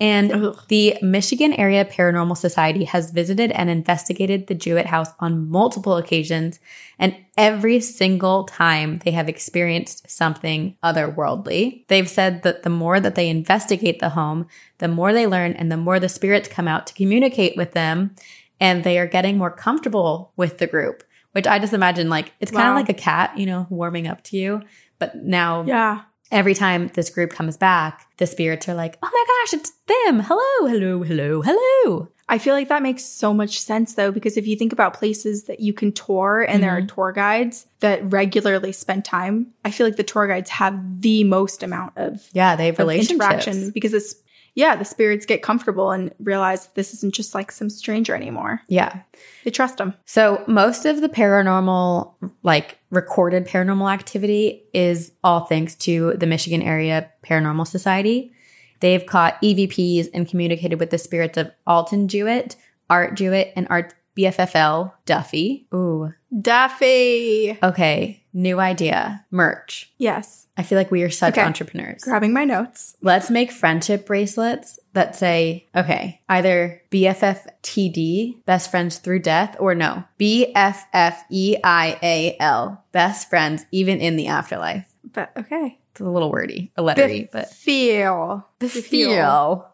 And Ugh. the Michigan Area Paranormal Society has visited and investigated the Jewett House on multiple occasions, and every single time they have experienced something otherworldly. They've said that the more that they investigate the home, the more they learn and the more the spirits come out to communicate with them, and they are getting more comfortable with the group, which I just imagine like it's kind of wow. like a cat, you know, warming up to you. But now yeah. every time this group comes back, the spirits are like, oh my gosh, it's them. Hello, hello, hello, hello. I feel like that makes so much sense, though, because if you think about places that you can tour and mm-hmm. there are tour guides that regularly spend time, I feel like the tour guides have the most amount of, yeah, they have relationships. Interaction because it's, yeah, the spirits get comfortable and realize this isn't just like some stranger anymore. Yeah. They trust them. So most of the paranormal, like recorded paranormal activity is all thanks to the Michigan Area Paranormal Society. They've caught E V Ps and communicated with the spirits of Alton Jewett, Art Jewett, and Art B F F L Duffy. Ooh. Duffy. Okay. New idea. Merch. Yes. I feel like we are such okay. entrepreneurs. Grabbing my notes. Let's make friendship bracelets that say, okay, either B F F T D, best friends through death, or no, B F F E I A L, best friends even in the afterlife. But okay. It's a little wordy, a lettery, but. Feel. Feel.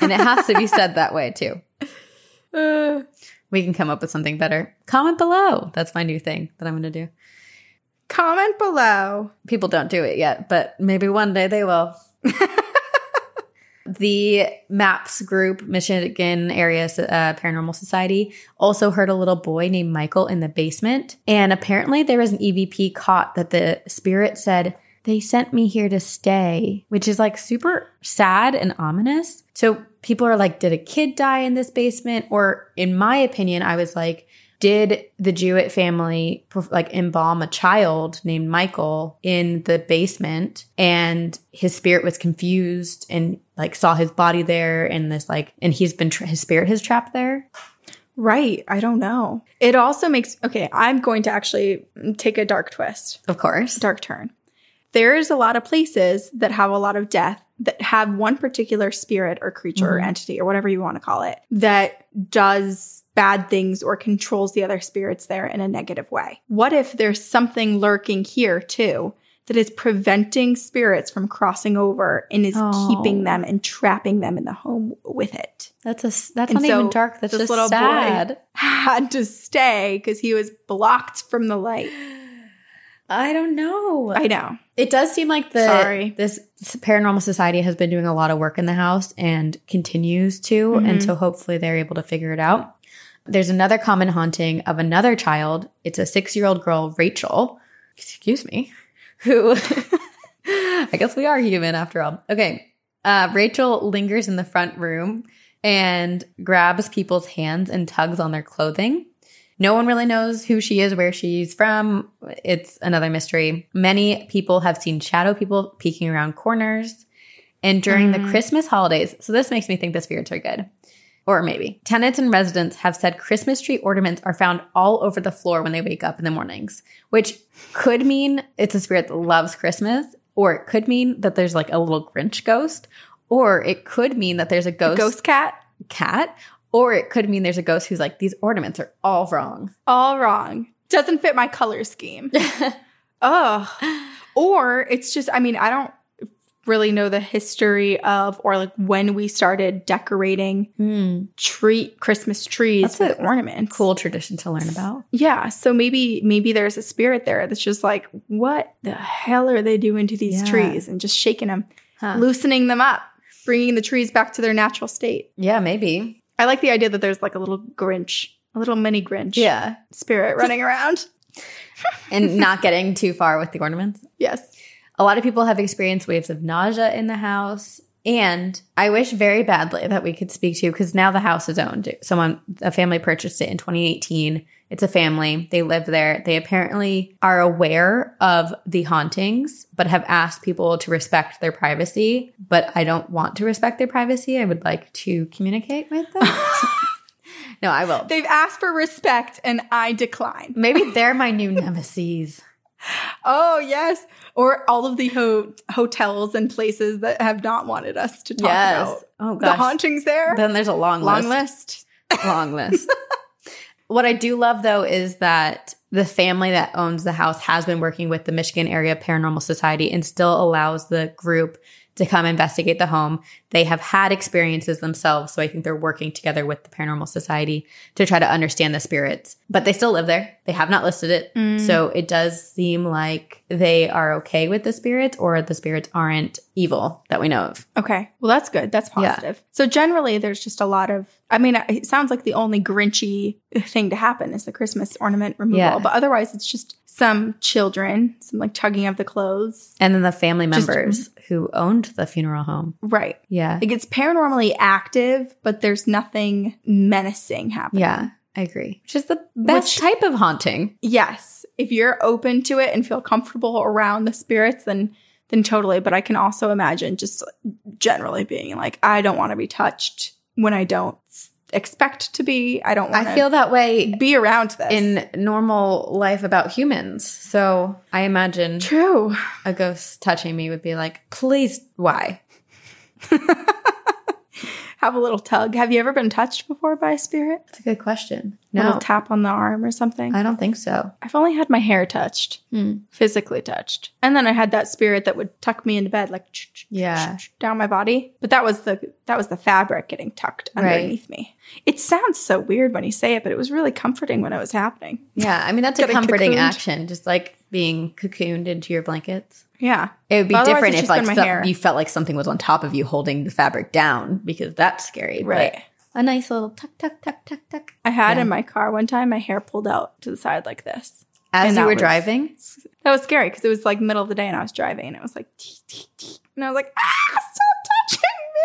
And it has to be said that way too. Uh, we can come up with something better. Comment below. That's my new thing that I'm going to do. Comment below. People don't do it yet, but maybe one day they will. The MAPS group, Michigan Area uh, Paranormal Society, also heard a little boy named Michael in the basement. And apparently there was an E V P caught that the spirit said, "They sent me here to stay," which is like super sad and ominous. So people are like, did a kid die in this basement? Or in my opinion, I was like, did the Jewett family like embalm a child named Michael in the basement and his spirit was confused and like saw his body there and this like, and he's been, tra- his spirit has trapped there? Right. I don't know. It also makes, okay, I'm going to actually take a dark twist. Of course. Dark turn. There's a lot of places that have a lot of death that have one particular spirit or creature mm-hmm. or entity or whatever you want to call it that does bad things or controls the other spirits there in a negative way. What if there's something lurking here too that is preventing spirits from crossing over and is oh. keeping them and trapping them in the home with it? That's a that's and not so even dark. That's this just little sad. Boy had to stay because he was blocked from the light. I don't know. I know. It does seem like the Sorry. this paranormal society has been doing a lot of work in the house and continues to. Mm-hmm. And so hopefully they're able to figure it out. There's another common haunting of another child. It's a six-year-old girl, Rachel. Excuse me. Who – I guess we are human after all. Okay. Uh, Rachel lingers in the front room and grabs people's hands and tugs on their clothing. No one really knows who she is, where she's from. It's another mystery. Many people have seen shadow people peeking around corners. And during mm. the Christmas holidays, so this makes me think the spirits are good. Or maybe. Tenants and residents have said Christmas tree ornaments are found all over the floor when they wake up in the mornings, which could mean it's a spirit that loves Christmas, or it could mean that there's like a little Grinch ghost, or it could mean that there's a ghost, a ghost cat. Cat. Or it could mean there's a ghost who's like, these ornaments are all wrong. All wrong. Doesn't fit my color scheme. Oh. Or it's just, I mean, I don't really know the history of or like when we started decorating mm. tree Christmas trees that's with ornaments. Cool tradition to learn about. Yeah. So maybe maybe there's a spirit there that's just like, what the hell are they doing to these yeah. trees? And just shaking them, huh. loosening them up, bringing the trees back to their natural state. Yeah, maybe. I like the idea that there's like a little Grinch, a little mini Grinch yeah. spirit running around. And not getting too far with the ornaments. Yes. A lot of people have experienced waves of nausea in the house. And I wish very badly that we could speak to you because now the house is owned. Someone, a family purchased it in twenty eighteen. It's a family. They live there. They apparently are aware of the hauntings, but have asked people to respect their privacy. But I don't want to respect their privacy. I would like to communicate with them. No, I will. They've asked for respect and I decline. Maybe they're my new nemesis. Oh, yes. Or all of the ho- hotels and places that have not wanted us to talk yes. about oh, gosh. the hauntings there. Then there's a long, long list. list. Long list. What I do love, though, is that the family that owns the house has been working with the Michigan Area Paranormal Society and still allows the group to come investigate the home. They have had experiences themselves, so I think they're working together with the Paranormal Society to try to understand the spirits. But they still live there. They have not listed it. Mm. So it does seem like they are okay with the spirits or the spirits aren't evil that we know of. Okay. Well, that's good. That's positive. Yeah. So generally, there's just a lot of – I mean, it sounds like the only Grinchy thing to happen is the Christmas ornament removal. Yeah. But otherwise, it's just – some children, some like tugging of the clothes. And then the family members Just, who owned the funeral home. Right. Yeah. Like it's paranormally active, but there's nothing menacing happening. Yeah, I agree. Which is the best Which, type of haunting. Yes. If you're open to it and feel comfortable around the spirits, then then totally. But I can also imagine just generally being like, I don't want to be touched when I don't expect to be. I don't want to I feel that way be around this in normal life about humans. So I imagine true a ghost touching me would be like, please, why? have a little tug. Have you ever been touched before by a spirit? That's a good question. No. A little tap on the arm or something? I don't think so. I've only had my hair touched, mm. physically touched. And then I had that spirit that would tuck me into bed, like yeah. down my body. But that was the that was the fabric getting tucked underneath right. me. It sounds so weird when you say it, but it was really comforting when it was happening. Yeah, I mean, that's a comforting cocooned. action, just like being cocooned into your blankets. Yeah. It would be well, different if like some, you felt like something was on top of you holding the fabric down, because that's scary. Right. But a nice little tuck, tuck, tuck, tuck, tuck. I had yeah. in my car one time my hair pulled out to the side like this. As you were was, driving? That was scary because it was like middle of the day and I was driving and it was like, tee, tee, tee. And I was like, ah, stop touching me.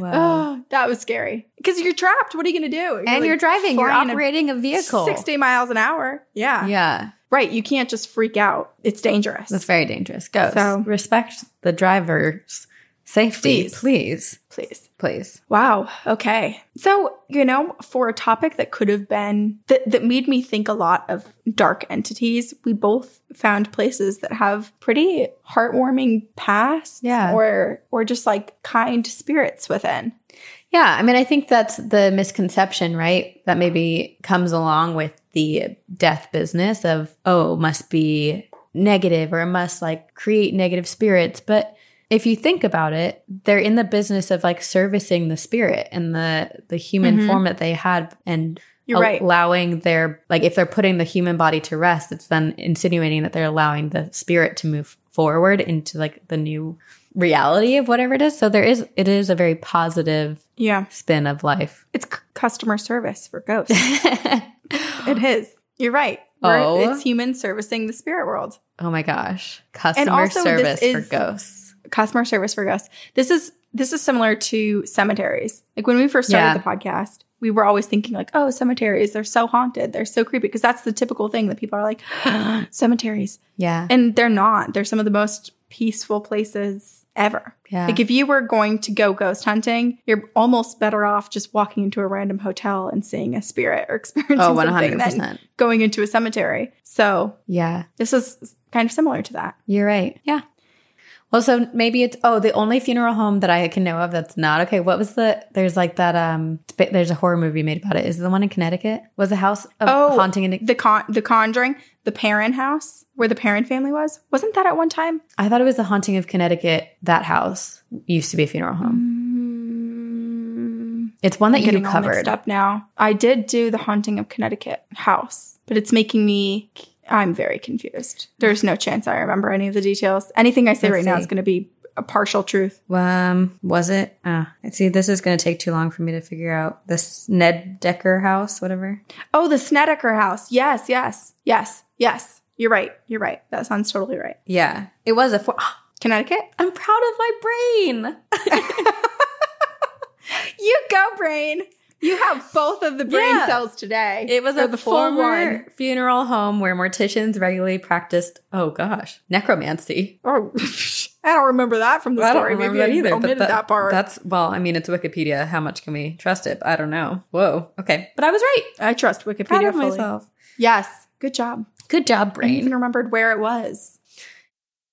Wow. Oh, that was scary. Because you're trapped. What are you going to do? You're and like you're driving. You're operating a, a vehicle. sixty miles an hour. Yeah. Yeah. Right. You can't just freak out. It's dangerous. That's very dangerous. Go. So respect the driver's safety. Please. Please. Please. Please. Wow. Okay. So, you know, for a topic that could have been that, that made me think a lot of dark entities, we both found places that have pretty heartwarming past yeah. or or just like kind spirits within. Yeah. I mean, I think that's the misconception, right? That maybe comes along with the death business of, oh, must be negative or must like create negative spirits. But if you think about it, they're in the business of like servicing the spirit and the, the human mm-hmm. form that they had and You're right. allowing their, like if they're putting the human body to rest, it's then insinuating that they're allowing the spirit to move forward into like the new reality of whatever it is. So there is, it is a very positive yeah. spin of life. It's c- customer service for ghosts. It is. You're right. Oh. We're, it's humans servicing the spirit world. Oh my gosh. Customer service for ghosts. Customer service for ghosts. This is this is similar to cemeteries. Like when we first started yeah. the podcast, we were always thinking like, oh, cemeteries, they're so haunted. They're so creepy. Because that's the typical thing that people are like, cemeteries. Yeah. And they're not. They're some of the most peaceful places ever. Yeah. Like if you were going to go ghost hunting, you're almost better off just walking into a random hotel and seeing a spirit or experiencing oh, something than going into a cemetery. So yeah, this is kind of similar to that. You're right. Yeah. Well, so maybe it's, oh, the only funeral home that I can know of that's not. Okay, what was the, there's like that, um, there's a horror movie made about it. Is it the one in Connecticut? Was the house of oh, haunting in the con- the Conjuring, the Perrin house where the Perrin family was? Wasn't that at one time? I thought it was the haunting of Connecticut. That house used to be a funeral home. Mm, it's one that I'm you getting covered. All mixed up now. I did do the haunting of Connecticut house, but it's making me... I'm very confused. There's no chance I remember any of the details. Anything I say Let's right see. now is going to be a partial truth. Um, was it? Uh, see, this is going to take too long for me to figure out. The Snedeker house, whatever. Oh, the Snedeker house. Yes, yes, yes, yes. You're right. You're right. That sounds totally right. Yeah. It was a... For- Connecticut? I'm proud of my brain. You go, brain. You have both of the brain yeah. cells today. It was a the former one. funeral home where morticians regularly practiced, oh gosh, necromancy. Oh, I don't remember that from the well, story. I don't remember Maybe that either. I omitted that, that part. That's, well, I mean, it's Wikipedia. How much can we trust it? I don't know. Whoa. Okay. But I was right. I trust Wikipedia Proud of fully. myself. Yes. Good job. Good job, brain. I even remembered where it was.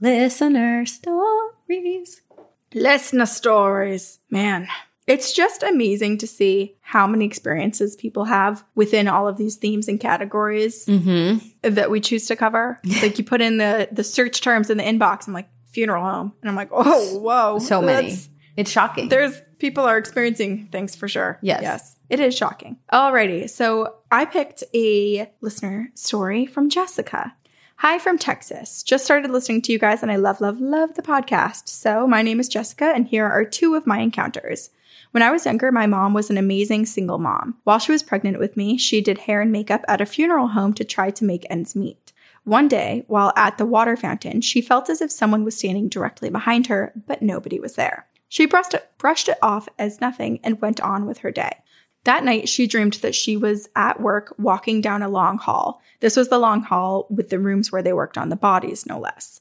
Listener stories. Listener stories. Man, it's just amazing to see how many experiences people have within all of these themes and categories mm-hmm. that we choose to cover. It's like you put in the, the search terms in the inbox, I'm like, funeral home. And I'm like, oh, whoa. So many. It's shocking. There's people are experiencing things for sure. Yes. Yes. It is shocking. Alrighty. So I picked a listener story from Jessica. Hi from Texas. Just started listening to you guys and I love, love, love the podcast. So my name is Jessica and here are two of my encounters. When I was younger, my mom was an amazing single mom. While she was pregnant with me, she did hair and makeup at a funeral home to try to make ends meet. One day, while at the water fountain, she felt as if someone was standing directly behind her, but nobody was there. She brushed it, brushed it off as nothing and went on with her day. That night, she dreamed that she was at work walking down a long hall. This was the long hall with the rooms where they worked on the bodies, no less.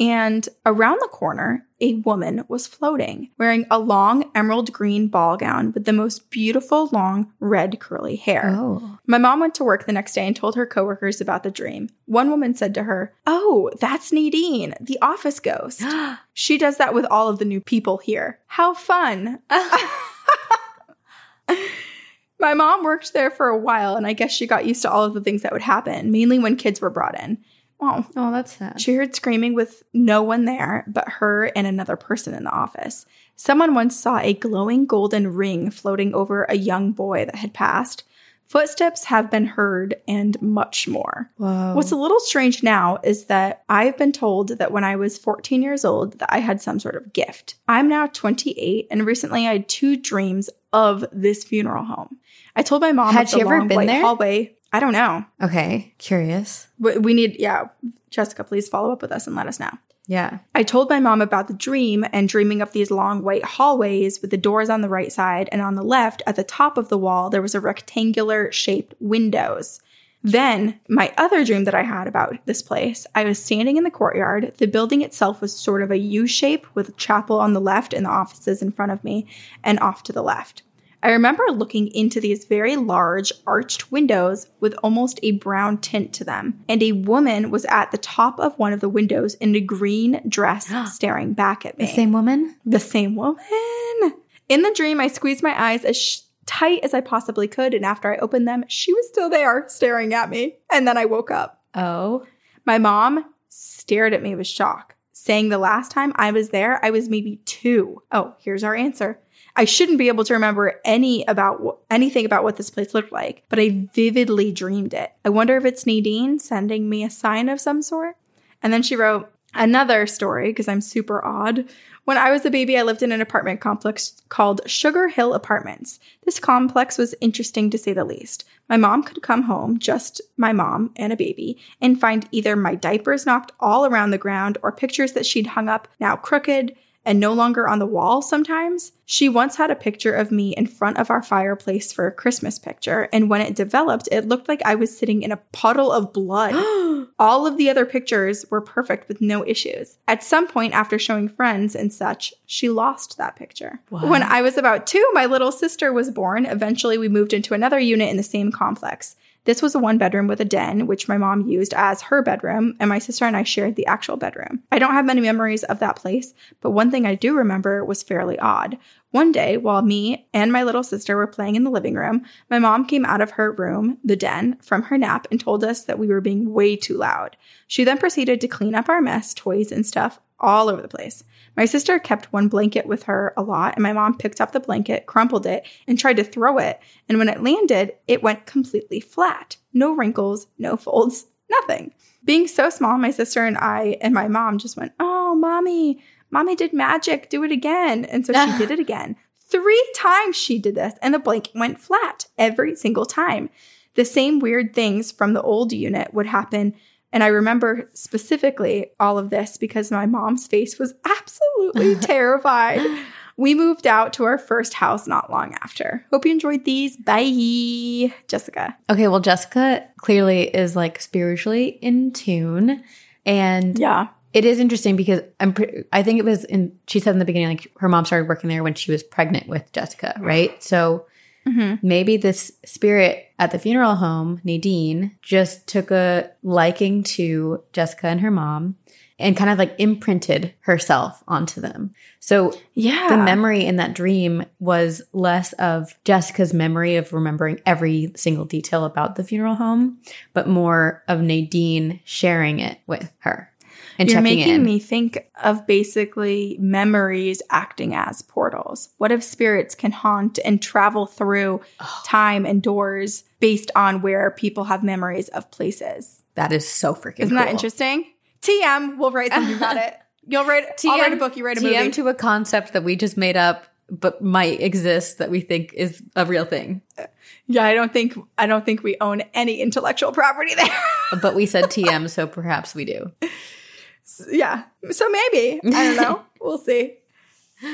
And around the corner, a woman was floating, wearing a long emerald green ball gown with the most beautiful long red curly hair. Oh. My mom went to work the next day and told her coworkers about the dream. One woman said to her, "Oh, that's Nadine, the office ghost. She does that with all of the new people here. How fun." My mom worked there for a while, and I guess she got used to all of the things that would happen, mainly when kids were brought in. Oh, oh, that's sad. She heard screaming with no one there but her and another person in the office. Someone once saw a glowing golden ring floating over a young boy that had passed. Footsteps have been heard and much more. Whoa. What's a little strange now is that I've been told that when I was fourteen years old that I had some sort of gift. I'm now twenty-eight, and recently I had two dreams of this funeral home. I told my mom had she ever been there? Hallway. I don't know. Okay. Curious. We need, yeah. Jessica, please follow up with us and let us know. Yeah. I told my mom about the dream and dreaming of these long white hallways with the doors on the right side, and on the left at the top of the wall, there was a rectangular shaped windows. Then my other dream that I had about this place, I was standing in the courtyard. The building itself was sort of a U shape with a chapel on the left and the offices in front of me and off to the left. I remember looking into these very large arched windows with almost a brown tint to them, and a woman was at the top of one of the windows in a green dress staring back at me. The same woman? The same woman. In the dream, I squeezed my eyes as sh- tight as I possibly could, and after I opened them, she was still there staring at me, and then I woke up. Oh. My mom stared at me with shock, saying the last time I was there, I was maybe two. Oh, here's our answer. I shouldn't be able to remember any about anything about what this place looked like, but I vividly dreamed it. I wonder if it's Nadine sending me a sign of some sort. And then she wrote another story, because I'm super odd. When I was a baby, I lived in an apartment complex called Sugar Hill Apartments. This complex was interesting to say the least. My mom could come home, just my mom and a baby, and find either my diapers knocked all around the ground or pictures that she'd hung up, now crooked and no longer on the wall sometimes. She once had a picture of me in front of our fireplace for a Christmas picture, and when it developed, it looked like I was sitting in a puddle of blood. All of the other pictures were perfect with no issues. At some point, after showing friends and such, she lost that picture. What? When I was about two, my little sister was born. Eventually, we moved into another unit in the same complex. This was a one-bedroom with a den, which my mom used as her bedroom, and my sister and I shared the actual bedroom. I don't have many memories of that place, but one thing I do remember was fairly odd. One day, while me and my little sister were playing in the living room, my mom came out of her room, the den, from her nap and told us that we were being way too loud. She then proceeded to clean up our mess, toys, and stuff all over the place. My sister kept one blanket with her a lot, and my mom picked up the blanket, crumpled it, and tried to throw it. And when it landed, it went completely flat. No wrinkles, no folds, nothing. Being so small, my sister and I and my mom just went, "Oh, mommy, mommy did magic. Do it again." And so she did it again. Three times she did this, and the blanket went flat every single time. The same weird things from the old unit would happen. And I remember specifically all of this because my mom's face was absolutely terrified. We moved out to our first house not long after. Hope you enjoyed these. Bye, Jessica. Okay, well, Jessica clearly is like spiritually in tune. And yeah, it is interesting because I'm pre- I think it was in, she said in the beginning, like her mom started working there when she was pregnant with Jessica, right? So mm-hmm. Maybe this spirit at the funeral home, Nadine, just took a liking to Jessica and her mom and kind of like imprinted herself onto them. So yeah. The memory in that dream was less of Jessica's memory of remembering every single detail about the funeral home, but more of Nadine sharing it with her. and You're checking in. You're making me think of basically memories acting as portals. What if spirits can haunt and travel through oh. time and doors based on where people have memories of places? That is so freaking cool. Isn't that cool. interesting? T M, we'll write something about it. You'll write, T M, I'll write a book, you write a T M movie. T M to a concept that we just made up but might exist that we think is a real thing. Yeah, I don't think I don't think we own any intellectual property there. But we said T M, so perhaps we do. Yeah, so maybe. I don't know. We'll see.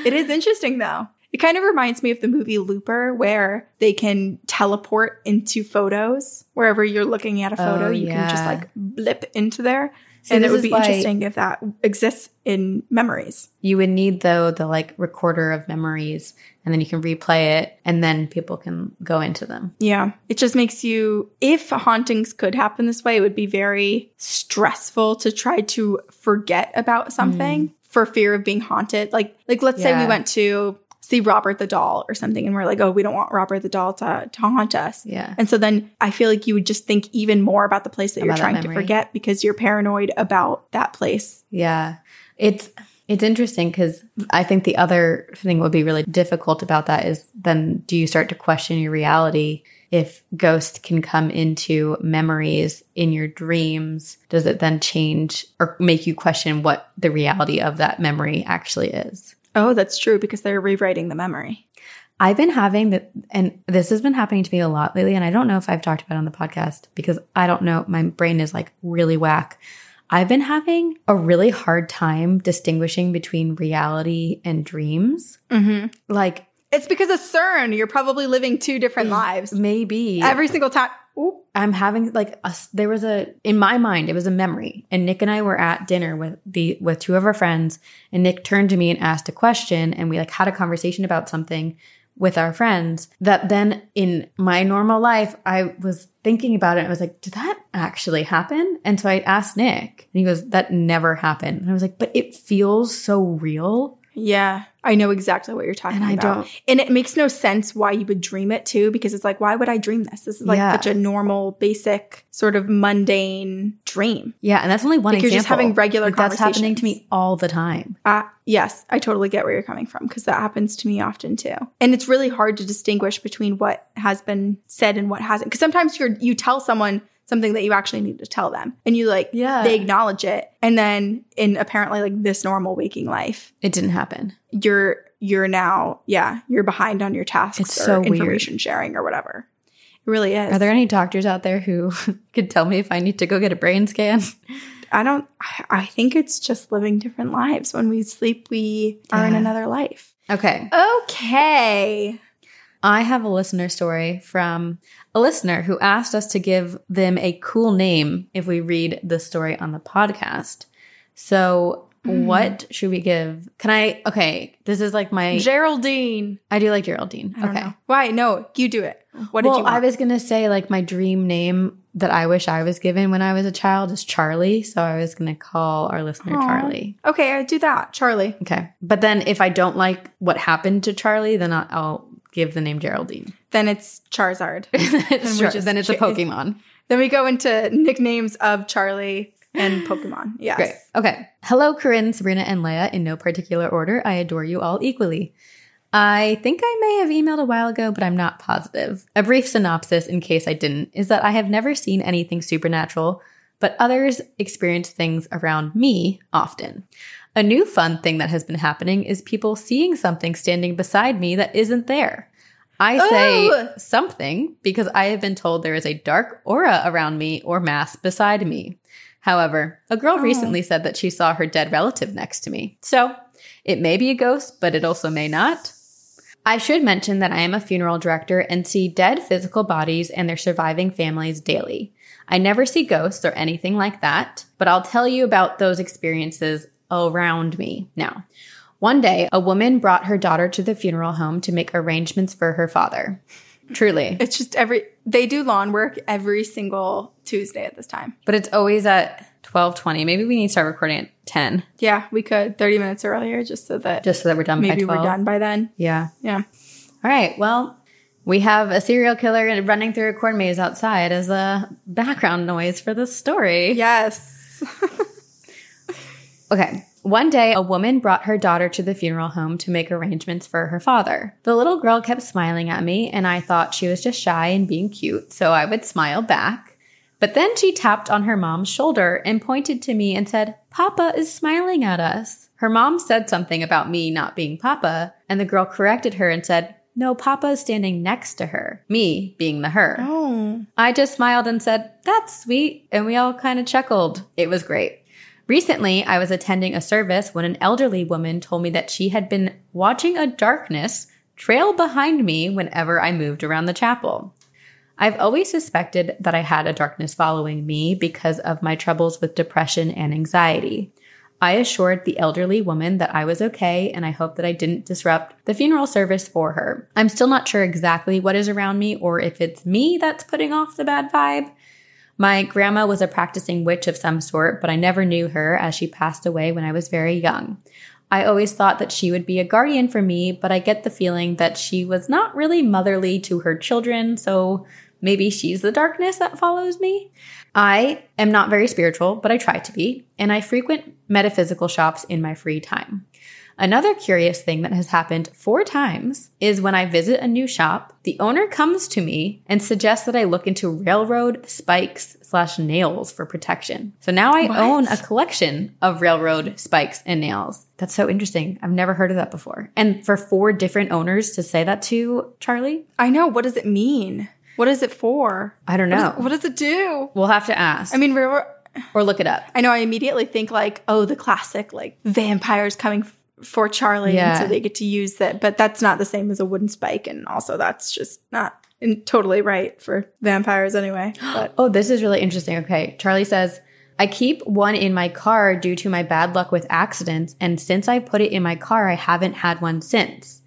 It is interesting, though. It kind of reminds me of the movie Looper, where they can teleport into photos. Wherever you're looking at a photo, oh, you yeah. can just like blip into there. So and it would be like, interesting if that exists in memories. You would need, though, the like recorder of memories, and then you can replay it, and then people can go into them. Yeah. It just makes you, if hauntings could happen this way, it would be very stressful to try to forget about something mm. for fear of being haunted. Like, like let's yeah. say we went to see Robert the Doll or something, and we're like, oh, we don't want Robert the Doll to, to haunt us. Yeah. And so then I feel like you would just think even more about the place that about you're trying that to forget because you're paranoid about that place. Yeah. It's it's interesting because I think the other thing would be really difficult about that is then do you start to question your reality? If ghosts can come into memories in your dreams, does it then change or make you question what the reality of that memory actually is? Oh, that's true, because they're rewriting the memory. I've been having that, and this has been happening to me a lot lately, and I don't know if I've talked about it on the podcast because I don't know. My brain is like really whack. I've been having a really hard time distinguishing between reality and dreams. Mm-hmm. Like, it's because of CERN. You're probably living two different lives. Maybe. Every single time. Ooh. I'm having like a, there was a in my mind it was a memory, and Nick and I were at dinner with the with two of our friends, and Nick turned to me and asked a question, and we like had a conversation about something with our friends that then in my normal life I was thinking about it, and I was like, did that actually happen? And so I asked Nick, and he goes, that never happened. And I was like, but it feels so real. Yeah, I know exactly what you're talking and I about. Don't. And it makes no sense why you would dream it too, because it's like, why would I dream this? This is like yeah. such a normal, basic, sort of mundane dream. Yeah, and that's only one like example. You're just having regular like conversations. That's happening to me all the time. Uh, yes, I totally get where you're coming from, because that happens to me often too. And it's really hard to distinguish between what has been said and what hasn't. Because sometimes you're you tell someone something that you actually need to tell them. And you like, yeah. they acknowledge it. And then in apparently like this normal waking life, it didn't happen. You're, you're now, yeah, you're behind on your tasks it's or so information weird. Sharing or whatever. It really is. Are there any doctors out there who could tell me if I need to go get a brain scan? I don't, I think it's just living different lives. When we sleep, we yeah. are in another life. Okay. Okay. I have a listener story from a listener who asked us to give them a cool name if we read the story on the podcast. So mm. what should we give? Can I? Okay. This is like my... Geraldine. I do like Geraldine. I don't okay. know. Why? No, you do it. What did well, you want? I was going to say like my dream name that I wish I was given when I was a child is Charlie. So I was going to call our listener Aww. Charlie. Okay. I do that. Charlie. Okay. But then if I don't like what happened to Charlie, then I'll... I'll give the name Geraldine. Then it's Charizard. it's then, just, then it's a Pokemon. Then we go into nicknames of Charlie and Pokemon. Yes. Great. Okay. Hello, Corinne, Sabrina, and Leia. In no particular order, I adore you all equally. I think I may have emailed a while ago, but I'm not positive. A brief synopsis, in case I didn't, is that I have never seen anything supernatural, but others experience things around me often. A new fun thing that has been happening is people seeing something standing beside me that isn't there. I say oh. something because I have been told there is a dark aura around me or mass beside me. However, a girl oh. recently said that she saw her dead relative next to me. So it may be a ghost, but it also may not. I should mention that I am a funeral director and see dead physical bodies and their surviving families daily. I never see ghosts or anything like that, but I'll tell you about those experiences around me now. One day, a woman brought her daughter to the funeral home to make arrangements for her father. Truly. It's just every, they do lawn work every single Tuesday at this time. But it's always at twelve twenty. Maybe we need to start recording at ten. Yeah, we could. thirty minutes earlier just so that. Just so that we're done by twelve. Maybe we're done by then. Yeah. Yeah. All right. Well, we have a serial killer running through a corn maze outside as a background noise for this story. Yes. Okay. One day, a woman brought her daughter to the funeral home to make arrangements for her father. The little girl kept smiling at me, and I thought she was just shy and being cute, so I would smile back. But then she tapped on her mom's shoulder and pointed to me and said, "Papa is smiling at us." Her mom said something about me not being Papa, and the girl corrected her and said, "No, Papa is standing next to her," me being the her. Oh. I just smiled and said, "That's sweet," and we all kind of chuckled. It was great. Recently, I was attending a service when an elderly woman told me that she had been watching a darkness trail behind me whenever I moved around the chapel. I've always suspected that I had a darkness following me because of my troubles with depression and anxiety. I assured the elderly woman that I was okay, and I hope that I didn't disrupt the funeral service for her. I'm still not sure exactly what is around me or if it's me that's putting off the bad vibe. My grandma was a practicing witch of some sort, but I never knew her as she passed away when I was very young. I always thought that she would be a guardian for me, but I get the feeling that she was not really motherly to her children, so maybe she's the darkness that follows me. I am not very spiritual, but I try to be, and I frequent metaphysical shops in my free time. Another curious thing that has happened four times is when I visit a new shop, the owner comes to me and suggests that I look into railroad spikes slash nails for protection. So now I what? own a collection of railroad spikes and nails. That's so interesting. I've never heard of that before. And for four different owners to say that to, Charlie? I know. What does it mean? What is it for? I don't know. What, is, what does it do? We'll have to ask. I mean, railroad... Or look it up. I know. I immediately think like, oh, the classic like vampires coming... F- for Charlie, yeah. And so they get to use that, but that's not the same as a wooden spike, and also that's just not in, totally right for vampires anyway. But. Oh, this is really interesting. Okay, Charlie says, I keep one in my car due to my bad luck with accidents, and since I put it in my car, I haven't had one since.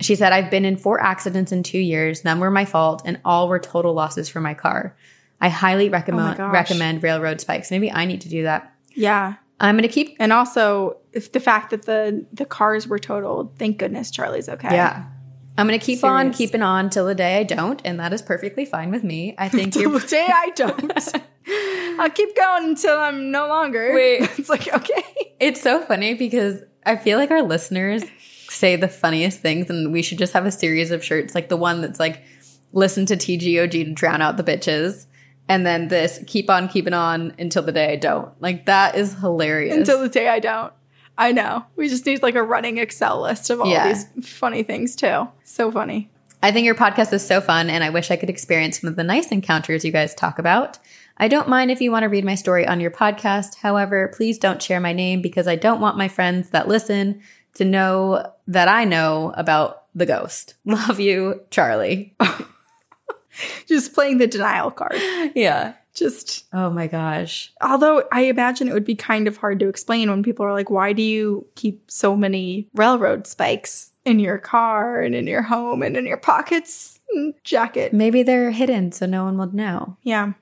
She said, I've been in four accidents in two years, none were my fault, and all were total losses for my car. I highly recommend oh recommend railroad spikes. Maybe I need to do that. Yeah. I'm going to keep... And also, if the fact that the, the cars were totaled, thank goodness Charlie's okay. Yeah. I'm going to keep Serious. on keeping on till the day I don't, and that is perfectly fine with me. I think you're... Till the day I don't. I'll keep going until I'm no longer. Wait. It's like, okay. It's so funny because I feel like our listeners say the funniest things, and we should just have a series of shirts, like the one that's like, listen to T G O G to drown out the bitches. And then this, keep on keeping on until the day I don't. Like, that is hilarious. Until the day I don't. I know. We just need, like, a running Excel list of all yeah. these funny things, too. So funny. I think your podcast is so fun, and I wish I could experience some of the nice encounters you guys talk about. I don't mind if you want to read my story on your podcast. However, please don't share my name because I don't want my friends that listen to know that I know about the ghost. Love you, Charlie. Just playing the denial card. Yeah. Just. Oh, my gosh. Although I imagine it would be kind of hard to explain when people are like, why do you keep so many railroad spikes in your car and in your home and in your pockets and jacket? Maybe they're hidden so no one will know. Yeah.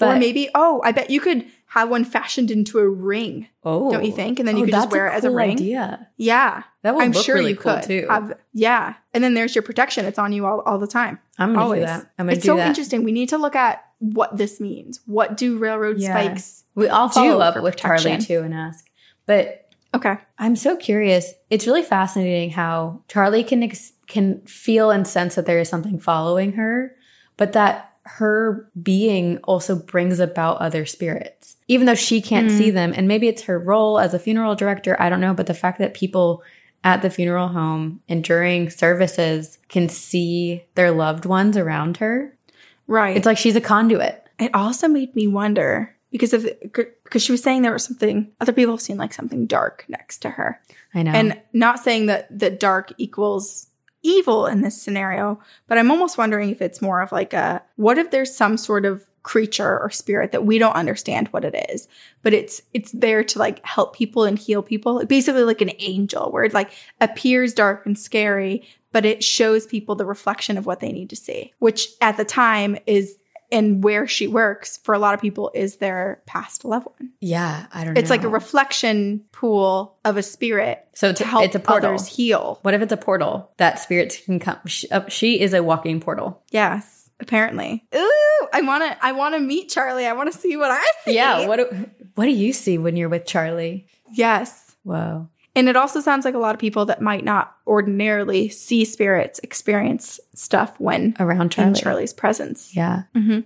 But or maybe, oh, I bet you could have one fashioned into a ring. Oh. Don't you think? And then you oh, could just wear it cool as a ring. Idea. Yeah. That would I'm look sure really you cool could. Too. Have, yeah. And then there's your protection. It's on you all, all the time. I'm going to do that. I'm going to do so that. It's so interesting. We need to look at what this means. What do railroad yeah. spikes We all follow up with protection. Charlie too and ask. But okay. I'm so curious. It's really fascinating how Charlie can ex- can feel and sense that there is something following her, but that her being also brings about other spirits, even though she can't mm. see them. And maybe it's her role as a funeral director. I don't know. But the fact that people at the funeral home and during services can see their loved ones around her. Right. It's like she's a conduit. It also made me wonder because of because she was saying there was something other people have seen, like something dark next to her. I know. And not saying that that dark equals evil in this scenario, but I'm almost wondering if it's more of like a, what if there's some sort of creature or spirit that we don't understand what it is, but it's it's there to like help people and heal people, basically like an angel where it like appears dark and scary, but it shows people the reflection of what they need to see, which at the time is, and where she works for a lot of people is their past loved one. Yeah, I don't know. It's like a reflection pool of a spirit so to help it's a others heal. What if it's a portal that spirits can come? She, uh, she is a walking portal. Yes, apparently. Ooh, I want to I want to meet Charlie. I want to see what I see. Yeah, what do, what do you see when you're with Charlie? Yes. Whoa. And it also sounds like a lot of people that might not ordinarily see spirits experience stuff when around Charlie. In Charlie's presence. Yeah. Mm-hmm.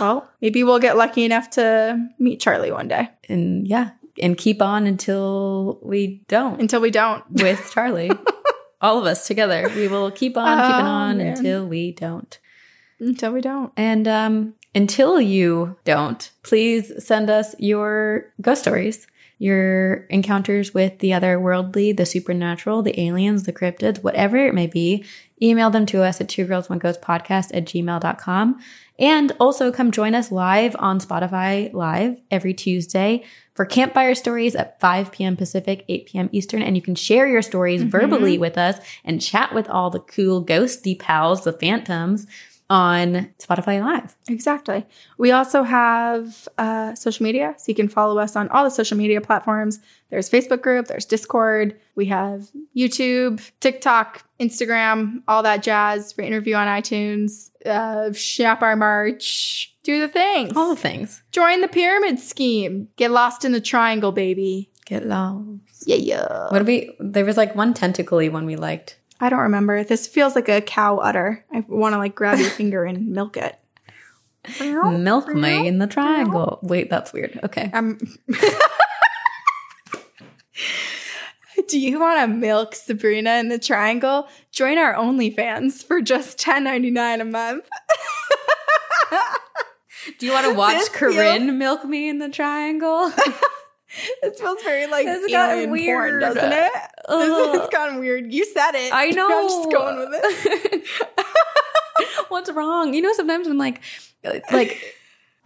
Well, maybe we'll get lucky enough to meet Charlie one day. And yeah. And keep on until we don't. Until we don't. With Charlie. All of us together. We will keep on keeping oh, on man. until we don't. Until we don't. And um, until you don't, please send us your ghost stories, your encounters with the otherworldly, the supernatural, the aliens, the cryptids, whatever it may be. Email them to us at two girls one ghost podcast at gmail dot com. And also come join us live on Spotify Live every Tuesday for Campfire Stories at five p.m. Pacific, eight p.m. Eastern. And you can share your stories mm-hmm. verbally with us and chat with all the cool ghosty pals, the phantoms, on Spotify Live. Exactly. We also have uh, social media. So you can follow us on all the social media platforms. There's Facebook group. There's Discord. We have YouTube, TikTok, Instagram, all that jazz. Rate and review on iTunes. Uh, shop our merch. Do the things. All the things. Join the pyramid scheme. Get lost in the triangle, baby. Get lost. Yeah, yeah. What did we? There was like one tentacle-y one we liked. I don't remember. This feels like a cow udder. I want to like grab your finger and milk it. Milk me in the triangle. Wait, that's weird. Okay. Um, do you want to milk Sabrina in the triangle? Join our OnlyFans for just ten ninety-nine a month. Do you want to watch this Corinne feels- milk me in the triangle? It feels very like it's gotten weird, porn, doesn't it? Ugh. It's gotten weird. You said it. I know. I'm just going with it. What's wrong? You know, sometimes I'm like, like,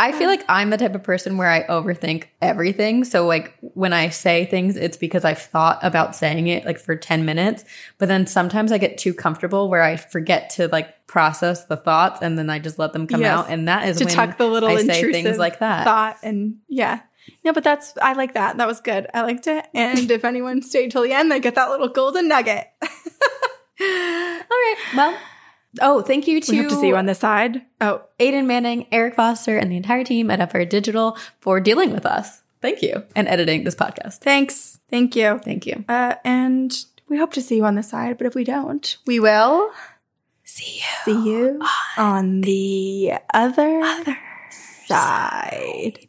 I feel like I'm the type of person where I overthink everything. So like when I say things, it's because I've thought about saying it like for ten minutes. But then sometimes I get too comfortable where I forget to like process the thoughts and then I just let them come yes. out. And that is to when tuck the little I say things like that. Thought and yeah. No, but that's, I like that. That was good. I liked it. And if anyone stayed till the end, they get that little golden nugget. All right. Well, oh, thank you to. We hope to see you on this side. Oh, Aiden Manning, Eric Foster, and the entire team at Upper Digital for dealing with us. Thank you. And editing this podcast. Thanks. Thank you. Thank you. Uh, and we hope to see you on this side, but if we don't, we will see you, see you on, on the other, other side. side.